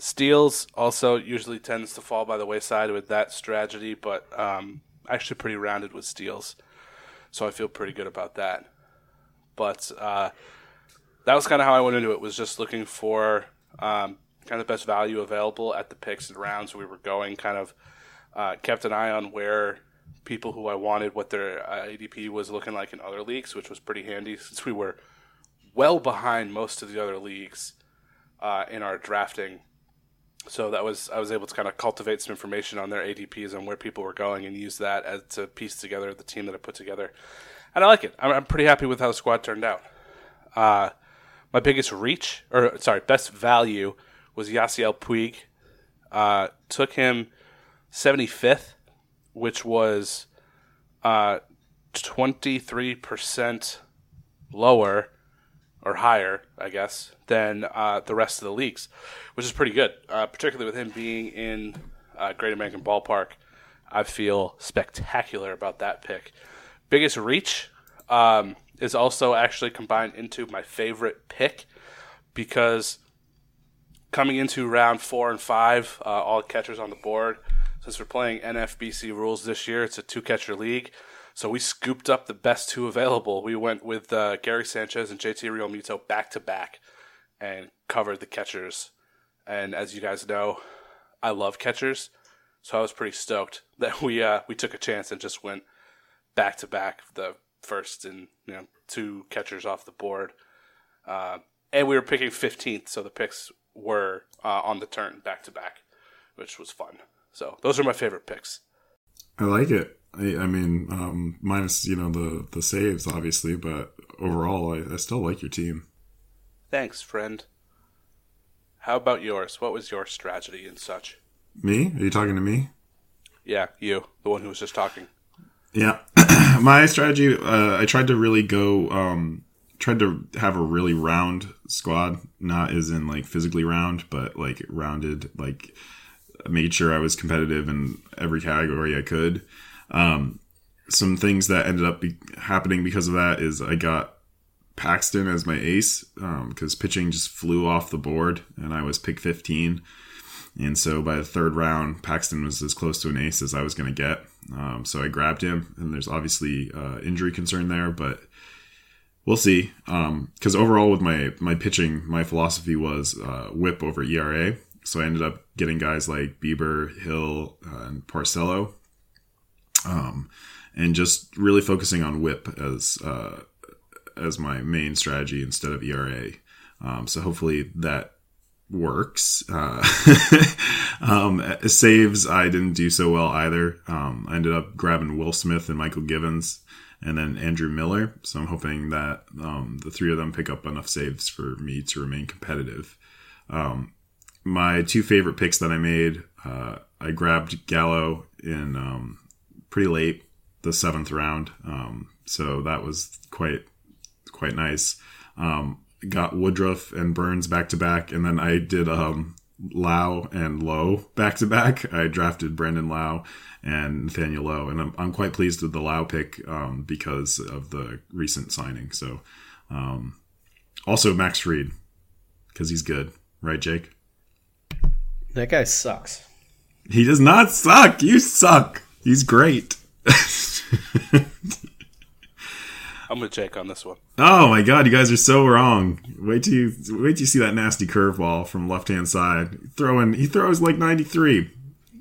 Steals also usually tends to fall by the wayside with that strategy, but actually pretty rounded with steals. So I feel pretty good about that. But that was kind of how I went into it, was just looking for kind of best value available at the picks and rounds we were going, kind of kept an eye on where people who I wanted, what their ADP was looking like in other leagues, which was pretty handy since we were well behind most of the other leagues in our drafting. So that was, I was able to kind of cultivate some information on their ADPs and where people were going and use that as to piece together the team that I put together. And I like it. I'm pretty happy with how the squad turned out. My biggest reach, or sorry, best value was Yasiel Puig. Took him 75th, which was 23% lower or higher, I guess, than the rest of the leagues, which is pretty good, particularly with him being in Great American Ballpark. I feel spectacular about that pick. Biggest reach is also actually combined into my favorite pick because coming into round 4 and 5, all catchers on the board. Since we're playing NFBC rules this year, it's a 2-catcher league. So we scooped up the best 2 available. We went with Gary Sanchez and JT Realmuto back-to-back and covered the catchers. And as you guys know, I love catchers. So I was pretty stoked that we took a chance and just went back-to-back the first and 2 catchers off the board. And we were picking 15th, so the picks were on the turn back-to-back, which was fun. So those are my favorite picks. I like it. I mean, minus, you know, the saves, obviously, but overall, I still like your team. Thanks, friend. How about yours? What was your strategy and such? Me? Are you talking to me? Yeah, you. The one who was just talking. Yeah. My strategy, I tried to really go, tried to have a really round squad. Not as in, like, physically round, but, like, rounded. Like, made sure I was competitive in every category I could. Some things that ended up happening because of that is I got Paxton as my ace because pitching just flew off the board and I was pick 15. And so by the third round, Paxton was as close to an ace as I was going to get. So I grabbed him, and there's obviously injury concern there, but we'll see. Because overall with my pitching, my philosophy was whip over ERA. So I ended up getting guys like Bieber, Hill, and Porcello. And just really focusing on whip as my main strategy instead of ERA. So hopefully that works. Saves, I didn't do so well either. I ended up grabbing Will Smith and Michael Givens and then Andrew Miller. So I'm hoping that the three of them pick up enough saves for me to remain competitive. My two favorite picks that I made, I grabbed Gallo in pretty late, the seventh round. So that was quite nice. Got Woodruff and Burnes back to back, and then I did Lowe and Lowe back to back. I drafted Brandon Lowe and Nathaniel Lowe, and I'm quite pleased with the Lowe pick because of the recent signing. So also Max Fried, because he's good, right, Jake? That guy sucks. He does not suck. You suck. He's great. I'm with Jake on this one. Oh my god, you guys are so wrong. Wait till you see that nasty curveball from left hand side. He throws like 93.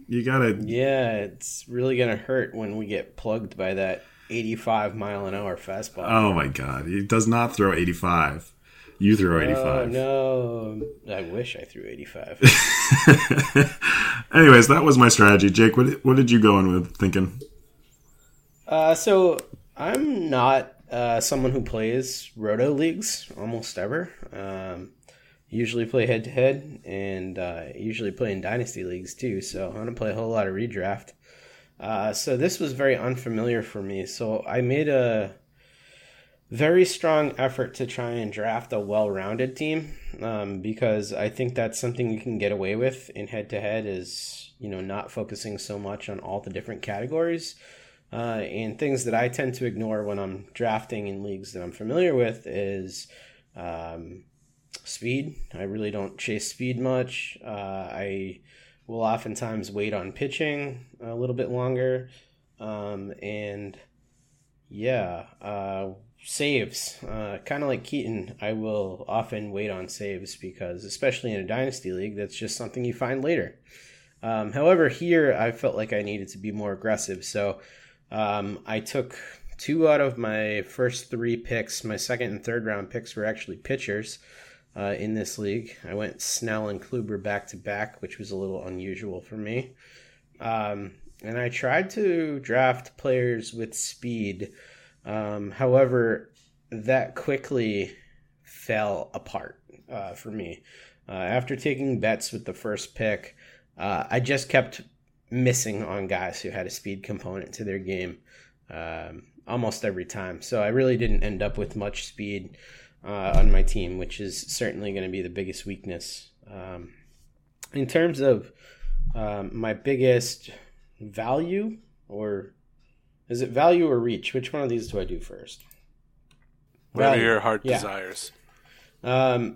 You gotta. Yeah, it's really gonna hurt when we get plugged by that 85 mile an hour fastball. Oh my god, he does not throw 85. You threw 85. Oh, no. I wish I threw 85. Anyways, that was my strategy. Jake, what did you go in with thinking? So I'm not someone who plays roto leagues almost ever. Usually play head-to-head and usually play in dynasty leagues too. So I don't play a whole lot of redraft. So this was very unfamiliar for me. So I made a very strong effort to try and draft a well-rounded team because I think that's something you can get away with in head-to-head is, you know, not focusing so much on all the different categories and things that I tend to ignore when I'm drafting in leagues that I'm familiar with is speed. I really don't chase speed much. I will oftentimes wait on pitching a little bit longer saves, kind of like Keaton, I will often wait on saves because, especially in a dynasty league, that's just something you find later. However, here I felt like I needed to be more aggressive, so I took two out of my first three picks. My second and third round picks were actually pitchers in this league. I went Snell and Kluber back to back, which was a little unusual for me. And I tried to draft players with speed. However, that quickly fell apart for me. After taking bets with the first pick, I just kept missing on guys who had a speed component to their game almost every time. So I really didn't end up with much speed on my team, which is certainly going to be the biggest weakness. In terms of my biggest value or... Is it value or reach? Which one of these do I do first? What are your heart desires? By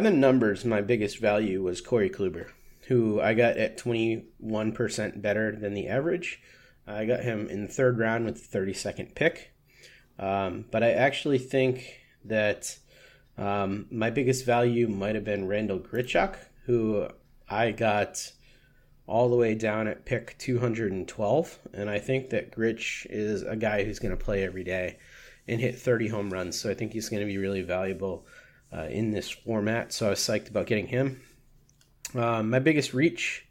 the numbers, my biggest value was Corey Kluber, who I got at 21% better than the average. I got him in the third round with the 32nd pick. But I actually think that my biggest value might have been Randal Grichuk, who I got all the way down at pick 212, and I think that Grich is a guy who's going to play every day and hit 30 home runs, so I think he's going to be really valuable in this format, so I was psyched about getting him. My biggest reach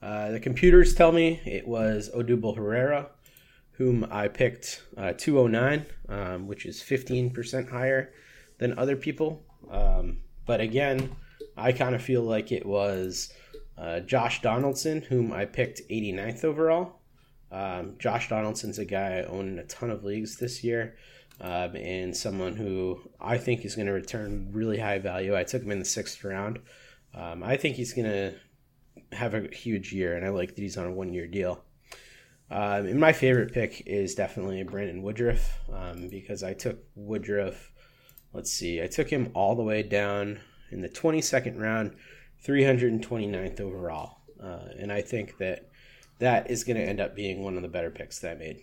The computers tell me it was Odubel Herrera, whom I picked 209, which is 15% higher than other people. But again, I kind of feel like it was Josh Donaldson, whom I picked 89th overall. Josh Donaldson's a guy I own in a ton of leagues this year, and someone who I think is going to return really high value. I took him in the 6th round. I think he's going to have a huge year, and I like that he's on a one-year deal. And my favorite pick is definitely Brandon Woodruff, because I took Woodruff, I took him all the way down in the 22nd round, 329th overall, and I think that that is going to end up being one of the better picks that I made.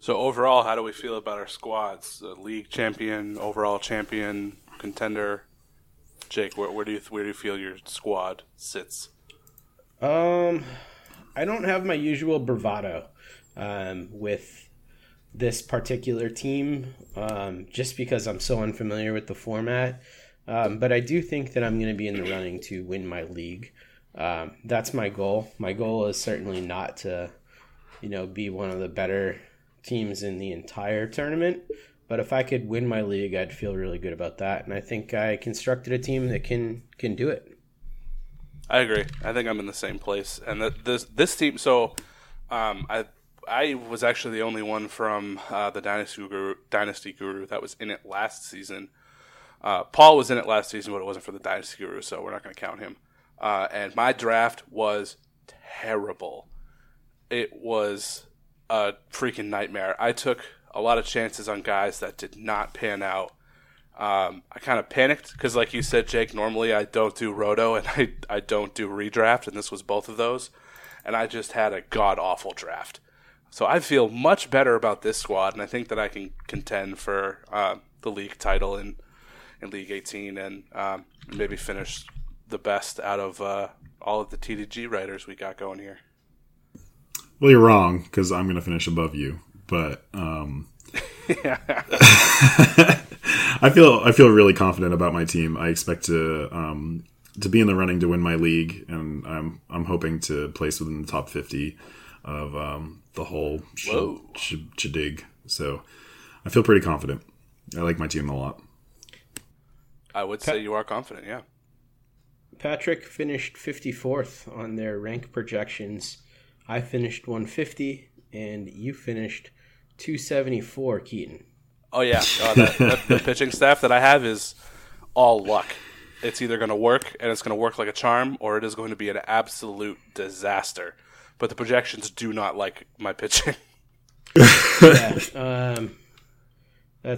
So overall, how do we feel about our squads? League champion, overall champion, contender. Jake, where do you feel your squad sits? I don't have my usual bravado with this particular team, just because I'm so unfamiliar with the format. But I do think that I'm going to be in the running to win my league. That's my goal. My goal is certainly not to, be one of the better teams in the entire tournament. But if I could win my league, I'd feel really good about that. And I think I constructed a team that can do it. I agree. I think I'm in the same place. And this team, so I was actually the only one from the Dynasty Guru that was in it last season. Paul was in it last season, but it wasn't for the Dynasty Guru, so we're not going to count him. And my draft was terrible. It was a freaking nightmare. I took a lot of chances on guys that did not pan out. I kind of panicked because, like you said, Jake, normally I don't do roto and I don't do redraft, and this was both of those. And I just had a god-awful draft. So I feel much better about this squad, and I think that I can contend for the league title in League 18 and maybe finish the best out of all of the TDG writers we got going here. Well, you're wrong because I'm going to finish above you, but I feel really confident about my team. I expect to be in the running to win my league, and I'm hoping to place within the top 50 of the whole dig. So I feel pretty confident. I like my team a lot. I would say you are confident, yeah. Patrick finished 54th on their rank projections. I finished 150, and you finished 274, Keaton. Oh, yeah. The pitching staff that I have is all luck. It's either going to work, and it's going to work like a charm, or it is going to be an absolute disaster. But the projections do not like my pitching. That's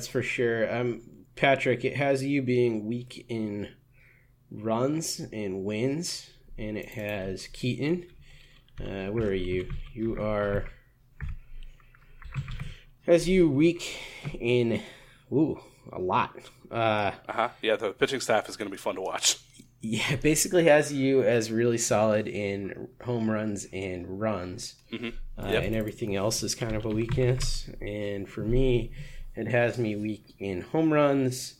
for sure. Patrick, it has you being weak in runs and wins, and it has Keaton. Where are you? You are has you weak in a lot. Yeah, the pitching staff is going to be fun to watch. Yeah, basically has you as really solid in home runs and runs, and everything else is kind of a weakness. And for me, it has me weak in home runs,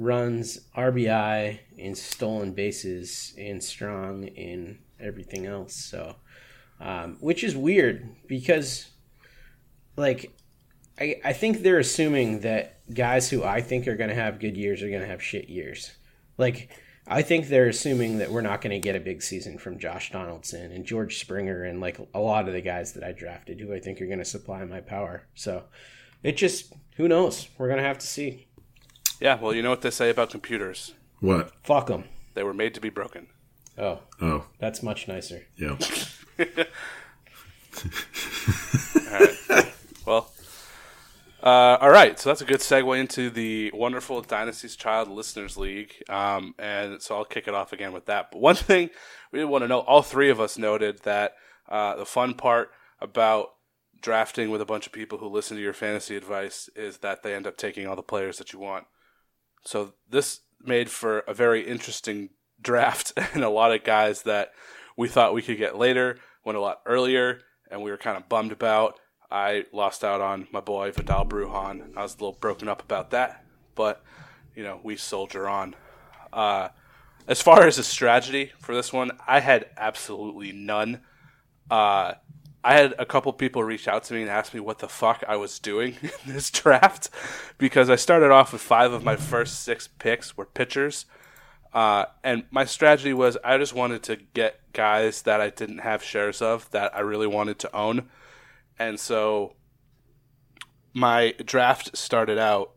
RBI, and stolen bases, and strong in everything else. So, which is weird because, I think they're assuming that guys who I think are going to have good years are going to have shit years. I think they're assuming that we're not going to get a big season from Josh Donaldson and George Springer and, a lot of the guys that I drafted who I think are going to supply my power. So, who knows? We're going to have to see. Yeah, well, you know what they say about computers. What? Fuck them. They were made to be broken. Oh. That's much nicer. Yeah. All right. Well, all right. So that's a good segue into the wonderful Dynasty's Child Listeners League. And so I'll kick it off again with that. But one thing we did want to know, all three of us noted that the fun part about drafting with a bunch of people who listen to your fantasy advice is that they end up taking all the players that you want. So this made for a very interesting draft and a lot of guys that we thought we could get later went a lot earlier and we were kind of bummed about. I lost out on my boy Vidal Bruján. I was a little broken up about that, but we soldier on. As far as the strategy for this one, I had absolutely none. I had a couple people reach out to me and ask me what the fuck I was doing in this draft, because I started off with 5 of my first 6 picks were pitchers. And my strategy was I just wanted to get guys that I didn't have shares of that I really wanted to own. And so my draft started out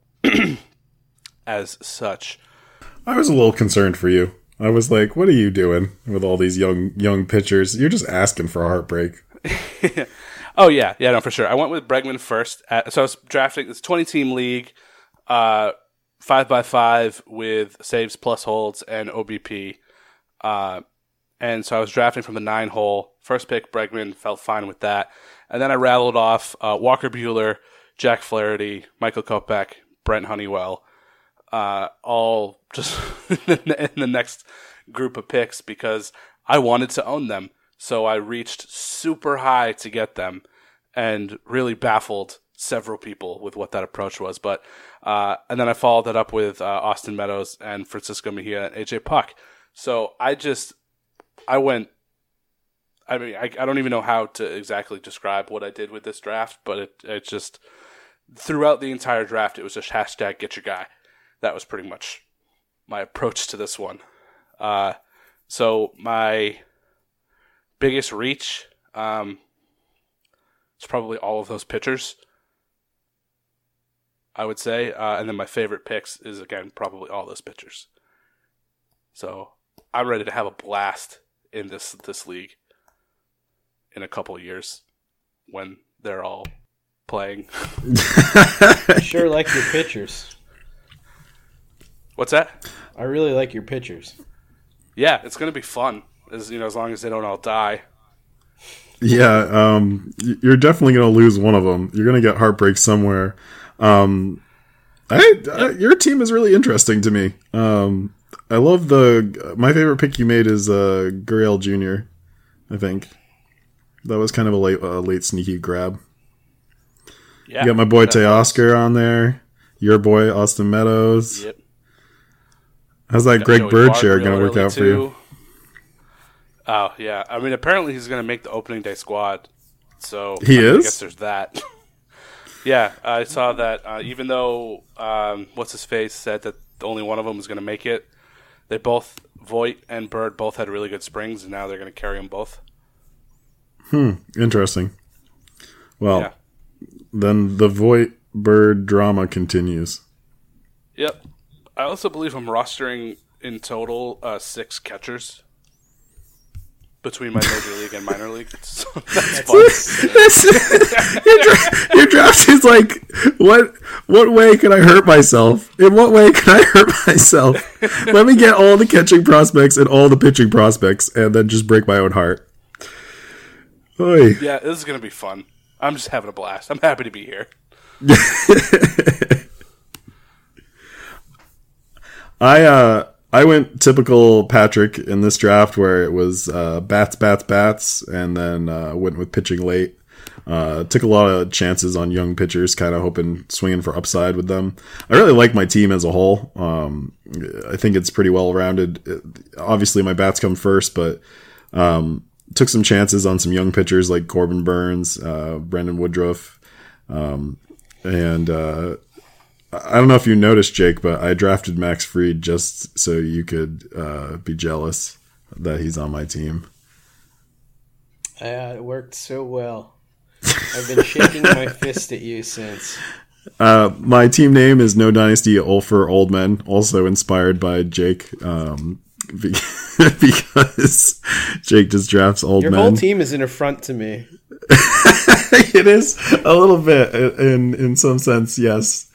as such. I was a little concerned for you. I was like, what are you doing with all these young pitchers? You're just asking for a heartbreak. Oh, yeah. Yeah, no, for sure. I went with Bregman first. So I was drafting this 20-team league, 5x5 with saves plus holds and OBP. And so I was drafting from the 9-hole. First pick, Bregman, felt fine with that. And then I rattled off Walker Buehler, Jack Flaherty, Michael Kopech, Brent Honeywell, all just in the next group of picks because I wanted to own them. So I reached super high to get them and really baffled several people with what that approach was. But and then I followed that up with Austin Meadows and Francisco Mejia and AJ Puck. So I don't even know how to exactly describe what I did with this draft, but it just throughout the entire draft, it was just hashtag get your guy. That was pretty much my approach to this one. So my biggest reach is probably all of those pitchers, I would say. And then my favorite picks is, again, probably all those pitchers. So I'm ready to have a blast in this league in a couple of years when they're all playing. Sure like your pitchers. What's that? I really like your pitchers. Yeah, it's going to be fun, as long as they don't all die. Yeah, you're definitely going to lose one of them. You're going to get heartbreak somewhere. Your team is really interesting to me. I love my favorite pick you made is Gurriel Jr., I think. That was kind of a late sneaky grab. Yeah, you got my boy Teoscar on there. Your boy Austin Meadows. Yep. How's that Greg Bird share going to work out for you? Oh, yeah. I mean, apparently he's going to make the opening day squad. So I guess there's that. Yeah, I saw that even though What's-His-Face said that only one of them was going to make it, they both, Voit and Bird, both had really good springs, and now they're going to carry them both. Interesting. Well, yeah. Then the Voit-Bird drama continues. Yep. I also believe I'm rostering in total 6 catchers between my major league and minor league. So that's fun. Your draft is like, what way can I hurt myself? In what way can I hurt myself? Let me get all the catching prospects and all the pitching prospects and then just break my own heart. Oy. Yeah, this is going to be fun. I'm just having a blast. I'm happy to be here. I went typical Patrick in this draft where it was bats, and then went with pitching late. Took a lot of chances on young pitchers, kind of hoping, swinging for upside with them. I really like my team as a whole. I think it's pretty well-rounded. Obviously, my bats come first, but took some chances on some young pitchers like Corbin Burnes, Brandon Woodruff, and... I don't know if you noticed, Jake, but I drafted Max Fried just so you could be jealous that he's on my team. It worked so well. I've been shaking my fist at you since. My team name is No Dynasty Olfer Old Men, also inspired by Jake, because Jake just drafts old men. Your whole team is an affront to me. It is a little bit, in some sense, yes.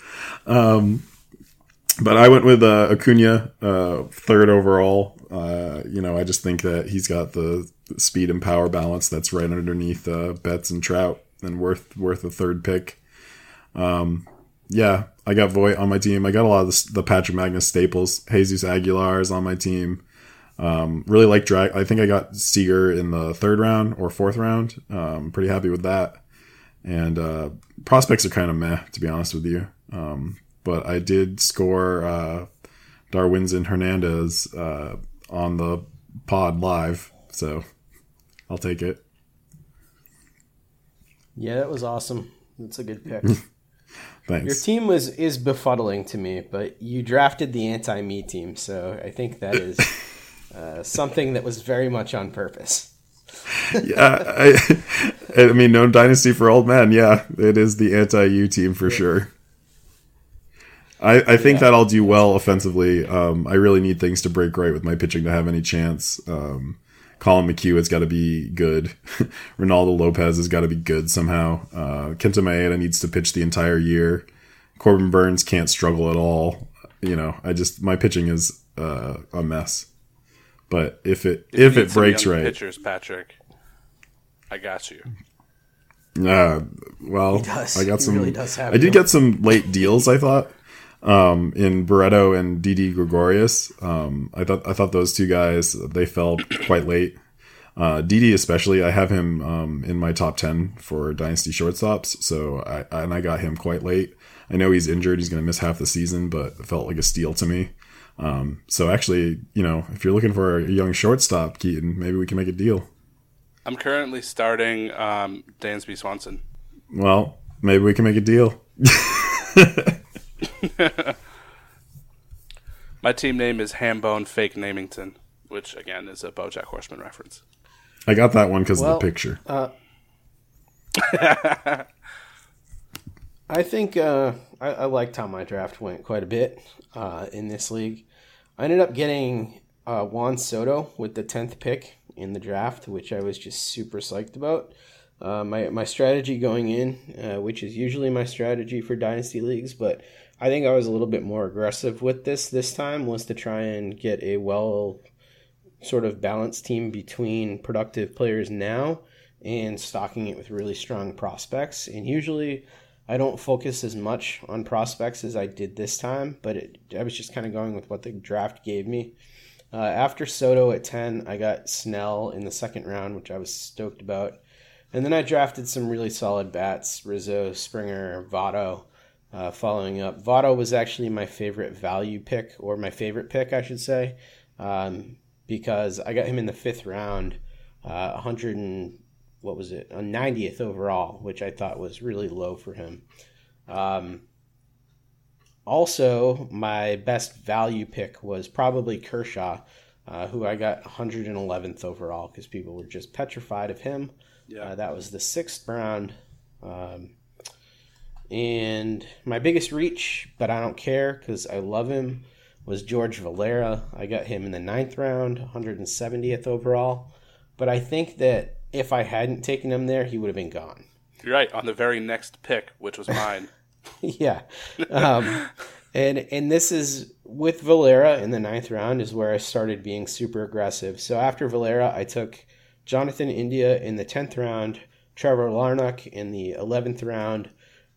But I went with Acuna, third overall. I just think that he's got the speed and power balance that's right underneath Betts and Trout, and worth a third pick. I got Voit on my team. I got a lot of the Patrick Magnus staples. Jesus Aguilar is on my team. Really like Drag. I think I got Seager in the 3rd round or 4th round. Pretty happy with that. And prospects are kind of meh, to be honest with you. But I did score Darwinzon Hernandez on the pod live, so I'll take it. Yeah, that was awesome. That's a good pick. Thanks. Your team is befuddling to me, but you drafted the anti-me team, so I think that is something that was very much on purpose. Yeah, I mean, no dynasty for old men. Yeah, it is the anti-you team for sure. I think that I'll do well offensively. I really need things to break right with my pitching to have any chance. Colin McHugh has got to be good. Ronaldo Lopez has got to be good somehow. Kenta Maeda needs to pitch the entire year. Corbin Burnes can't struggle at all. You know, my pitching is a mess. But if it breaks right, pitchers, Patrick, I got you. Well, I got some. Really does have get some late deals. I thought in Barreto and Didi Gregorius. I thought those two guys, they fell quite late. Didi especially, I have him in my top 10 for dynasty shortstops. So I got him quite late. I know he's injured; he's going to miss half the season, but it felt like a steal to me. So actually, you know, if you're looking for a young shortstop, Keaton, maybe we can make a deal. I'm currently starting Dansby Swanson. Well, maybe we can make a deal. My team name is Hambone Fake Namington, which, again, is a BoJack Horseman reference. I got that one because of the picture. I think I liked how my draft went quite a bit in this league. I ended up getting Juan Soto with the 10th pick in the draft, which I was just super psyched about. My strategy going in, which is usually my strategy for dynasty leagues, but I think I was a little bit more aggressive with this time, was to try and get a well sort of balanced team between productive players now and stocking it with really strong prospects. And usually I don't focus as much on prospects as I did this time, but I was just kind of going with what the draft gave me. After Soto at 10, I got Snell in the second round, which I was stoked about. And then I drafted some really solid bats, Rizzo, Springer, Votto, following up. Votto was actually my favorite value pick, or my favorite pick, I should say, because I got him in the fifth round, 90th overall, which I thought was really low for him. Also, my best value pick was probably Kershaw, who I got 111th overall because people were just petrified of him. Yeah. That was the sixth round. And my biggest reach, but I don't care because I love him, was George Valera. I got him in the ninth round, 170th overall. But I think that if I hadn't taken him there, he would have been gone. You're right, on the very next pick, which was mine. Yeah. And this is, with Valera in the ninth round, is where I started being super aggressive. So after Valera, I took Jonathan India in the 10th round, Trevor Larnach in the 11th round.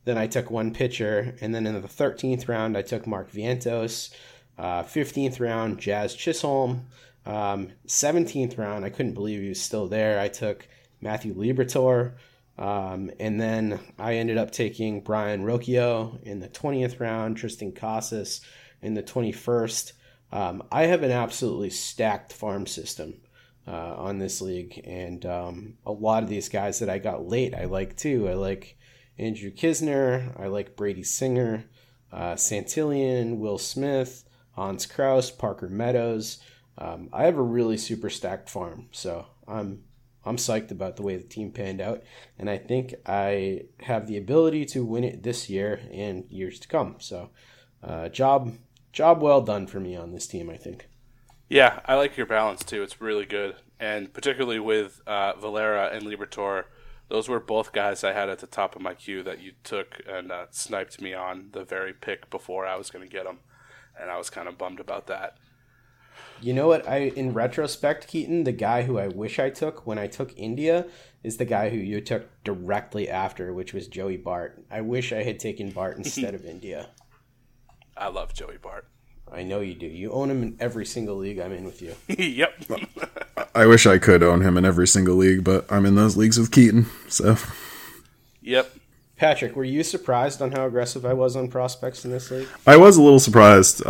Then I took one pitcher. And then in the 13th round, I took Mark Vientos. 15th round, Jazz Chisholm. 17th round, I couldn't believe he was still there. I took Matthew Liberatore, and then I ended up taking Brian Rocchio in the 20th round, Tristan Casas in the 21st. I have an absolutely stacked farm system on this league, and a lot of these guys that I got late I like too. I like Andrew Kisner, I like Brady Singer, Santillan, Will Smith, Hans Kraus, Parker Meadows. I have a really super stacked farm, so I'm psyched about the way the team panned out, and I think I have the ability to win it this year and years to come. So, job well done for me on this team, I think. Yeah, I like your balance too. It's really good, and particularly with Valera and Liberatore, those were both guys I had at the top of my queue that you took and sniped me on the very pick before I was going to get them, and I was kind of bummed about that. You know what? In retrospect, Keaton, the guy who I wish I took when I took India is the guy who you took directly after, which was Joey Bart. I wish I had taken Bart instead of India. I love Joey Bart. I know you do. You own him in every single league I'm in with you. Yep. I wish I could own him in every single league, but I'm in those leagues with Keaton, so. Yep. Patrick, were you surprised on how aggressive I was on prospects in this league? I was a little surprised.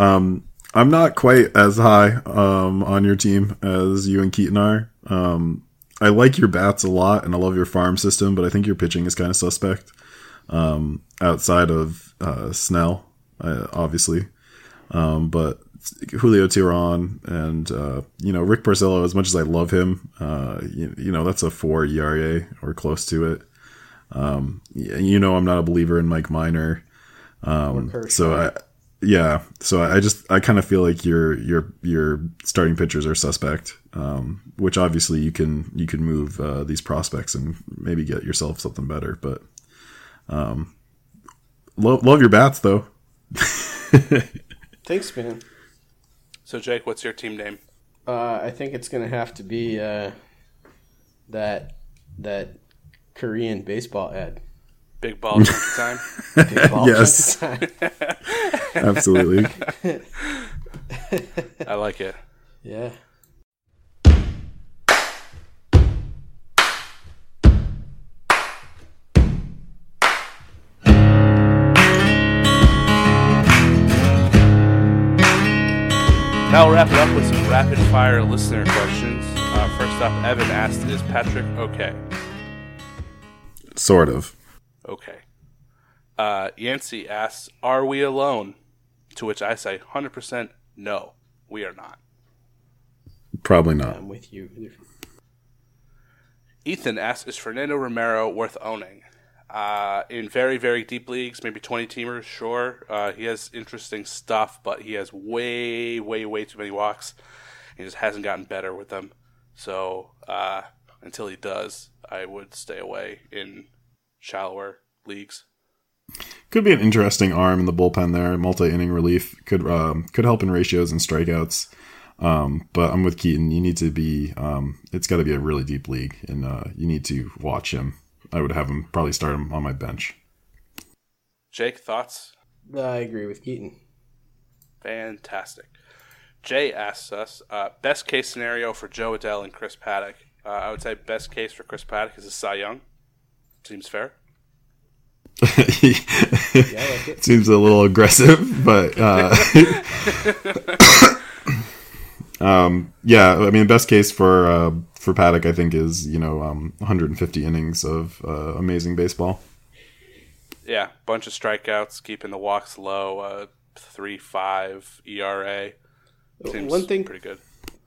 I'm not quite as high on your team as you and Keaton are. I like your bats a lot, and I love your farm system, but I think your pitching is kind of suspect outside of Snell, obviously. But Julio Teheran and, Rick Porcello, as much as I love him, that's a 4 ERA or close to it. I'm not a believer in Mike Minor. So I kind of feel like your starting pitchers are suspect, which obviously you can move these prospects and maybe get yourself something better. But love your bats, though. Thanks, man. So, Jake, what's your team name? I think it's going to have to be that Korean baseball ad. Big ball chunk of time. Big ball yes. Chunk of time. Absolutely. I like it. Yeah. Now we'll wrap it up with some rapid fire listener questions. First up, Evan asked, is Patrick okay? Sort of. Okay. Yancey asks, are we alone? To which I say 100% no, we are not. Probably not. I'm with you. Ethan asks, is Fernando Romero worth owning? In very, very deep leagues, maybe 20-teamers, sure. He has interesting stuff, but he has way, way, way too many walks. He just hasn't gotten better with them. So until he does, I would stay away in shallower leagues. Could be an interesting arm in the bullpen there. Multi-inning relief could help in ratios and strikeouts. But I'm with Keaton. You need to be. It's got to be a really deep league, and you need to watch him. I would have him probably start him on my bench. Jake, thoughts? I agree with Keaton. Fantastic. Jay asks us best case scenario for Joe Adele and Chris Paddock. I would say best case for Chris Paddock is a Cy Young. Seems fair. It seems a little aggressive, but best case for Paddock, I think, is 150 innings of amazing baseball. Yeah, bunch of strikeouts, keeping the walks low, 3.5 ERA. Seems pretty good.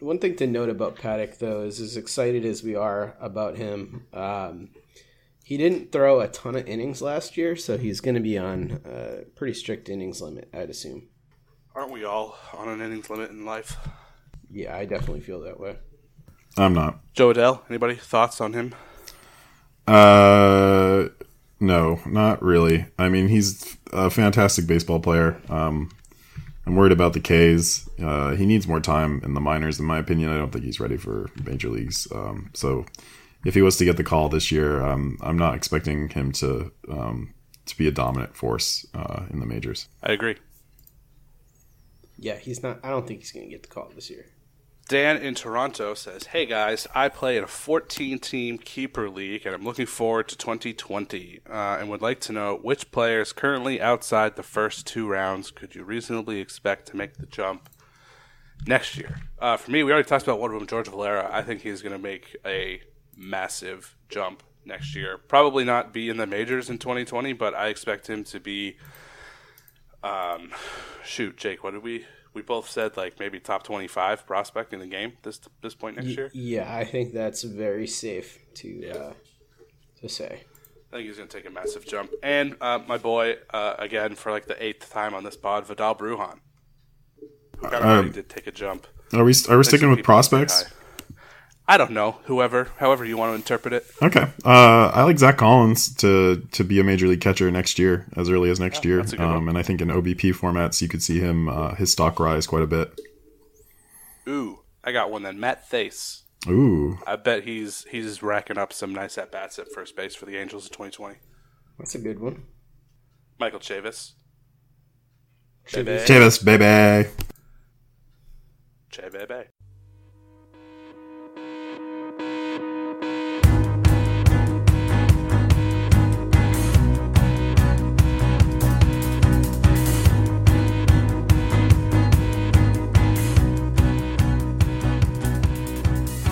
One thing to note about Paddock, though, is as excited as we are about him, he didn't throw a ton of innings last year, so he's going to be on a pretty strict innings limit, I'd assume. Aren't we all on an innings limit in life? Yeah, I definitely feel that way. I'm not. Joe Adele, anybody? Thoughts on him? No, not really. I mean, he's a fantastic baseball player. I'm worried about the K's. He needs more time in the minors, in my opinion. I don't think he's ready for major leagues. So... if he was to get the call this year, I'm not expecting him to be a dominant force in the majors. I agree. Yeah, he's not. I don't think he's going to get the call this year. Dan in Toronto says, hey, guys, I play in a 14-team keeper league, and I'm looking forward to 2020 and would like to know which players currently outside the first two rounds could you reasonably expect to make the jump next year? For me, we already talked about one of them, George Valera. I think he's going to make a massive jump next year. Probably not be in the majors in 2020, but I expect him to be Jake, what did we both said, like maybe top 25 prospect in the game this point next year? Yeah, I think that's very safe to say. I think he's going to take a massive jump. And my boy, again, for like the 8th time on this pod, Vidal Bruján, who kind of already did take a jump. Are we sticking with prospects? I don't know. However you want to interpret it. Okay. I like Zach Collins to be a major league catcher next year, as early as next year. And I think in OBP formats, you could see him, his stock rise quite a bit. Ooh, I got one then. Matt Thace. Ooh. I bet he's racking up some nice at-bats at first base for the Angels in 2020. That's a good one. Michael Chavis. Chavis, baby.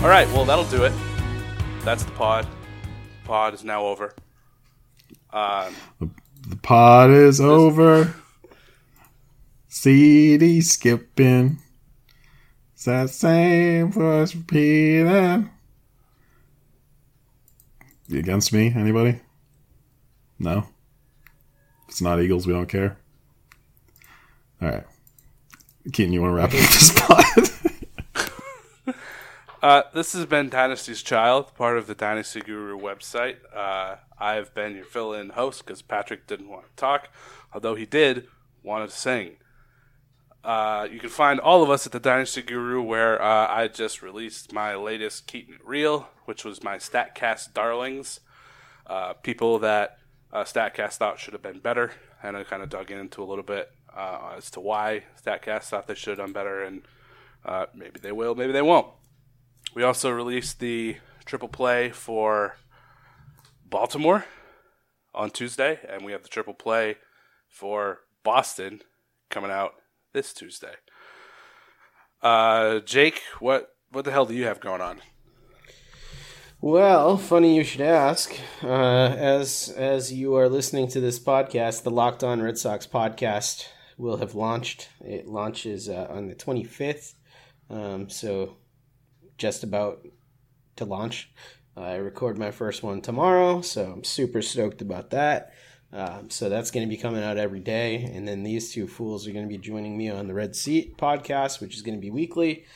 All right, well, that'll do it. That's the pod. The pod is now over. The pod is over. CD skipping. It's that same voice repeating. You against me, anybody? No? If it's not Eagles, we don't care. All right. Keaton, you want to wrap up this pod? This has been Dynasty's Child, part of the Dynasty Guru website. I've been your fill-in host because Patrick didn't want to talk, although he did want to sing. You can find all of us at the Dynasty Guru, where I just released my latest Keaton Reel, which was my StatCast darlings, people that StatCast thought should have been better, and I kind of dug into a little bit as to why StatCast thought they should have done better, and maybe they will, maybe they won't. We also released the triple play for Baltimore on Tuesday, and we have the triple play for Boston coming out this Tuesday. Jake, what the hell do you have going on? Well, funny you should ask. As you are listening to this podcast, the Locked On Red Sox podcast will have launched. It launches on the 25th, so just about to launch. I record my first one tomorrow, so I'm super stoked about that. So that's going to be coming out every day. And then these two fools are going to be joining me on the Red Seat podcast, which is going to be weekly.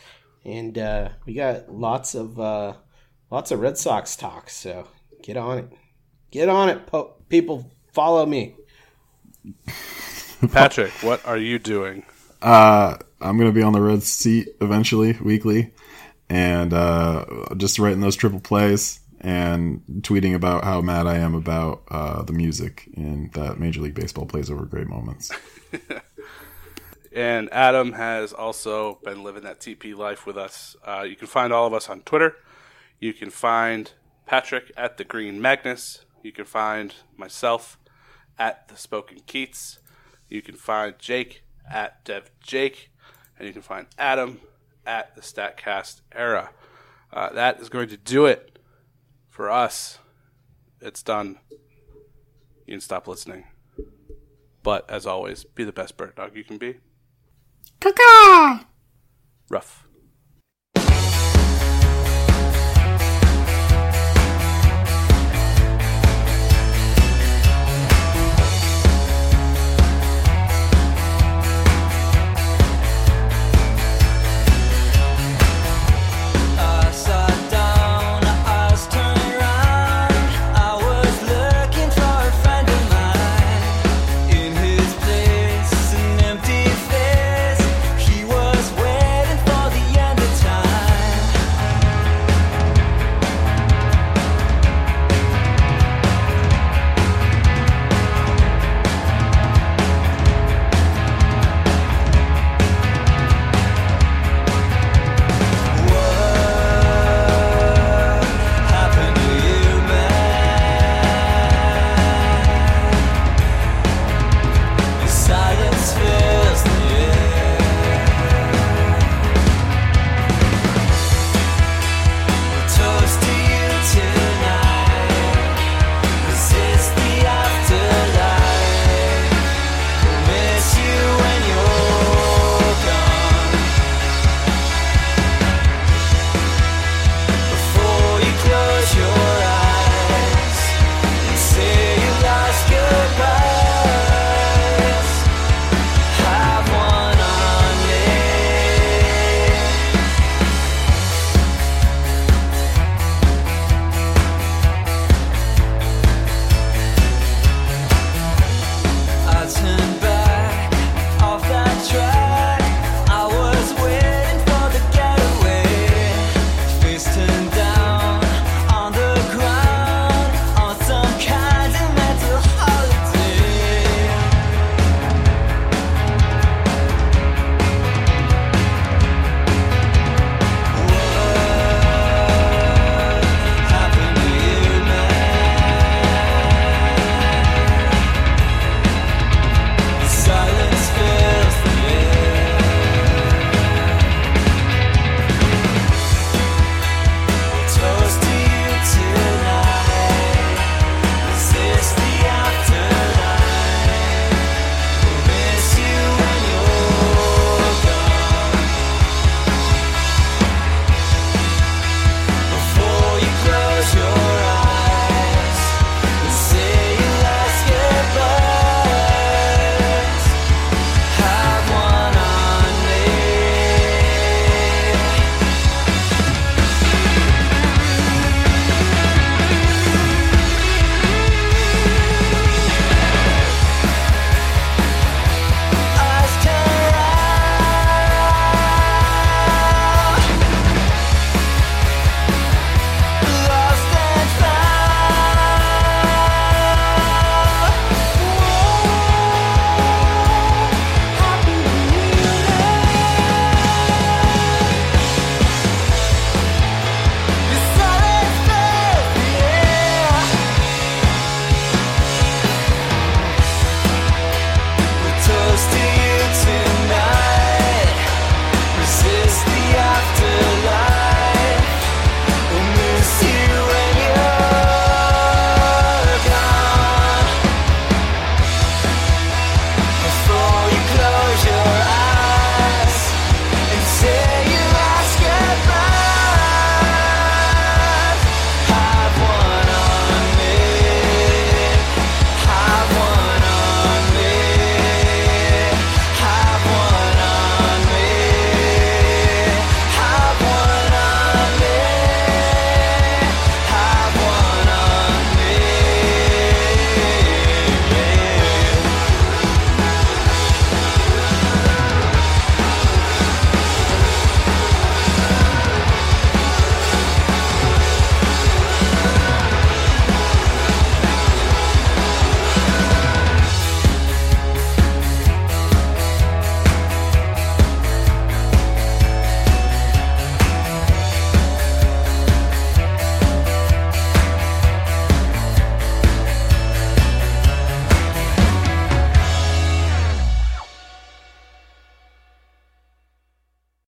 And we got lots of Red Sox talk. So get on it. Get on it, people. Follow me. Patrick, what are you doing? I'm going to be on the Red Seat eventually, weekly. And just writing those triple plays. And tweeting about how mad I am about the music and that Major League Baseball plays over great moments. And Adam has also been living that TP life with us. You can find all of us on Twitter. You can find Patrick at the Green Magnus. You can find myself at the Spoken Keats. You can find Jake at Dev Jake. And you can find Adam at the StatCast Era. That is going to do it. For us, it's done. You can stop listening. But, as always, be the best bird dog you can be.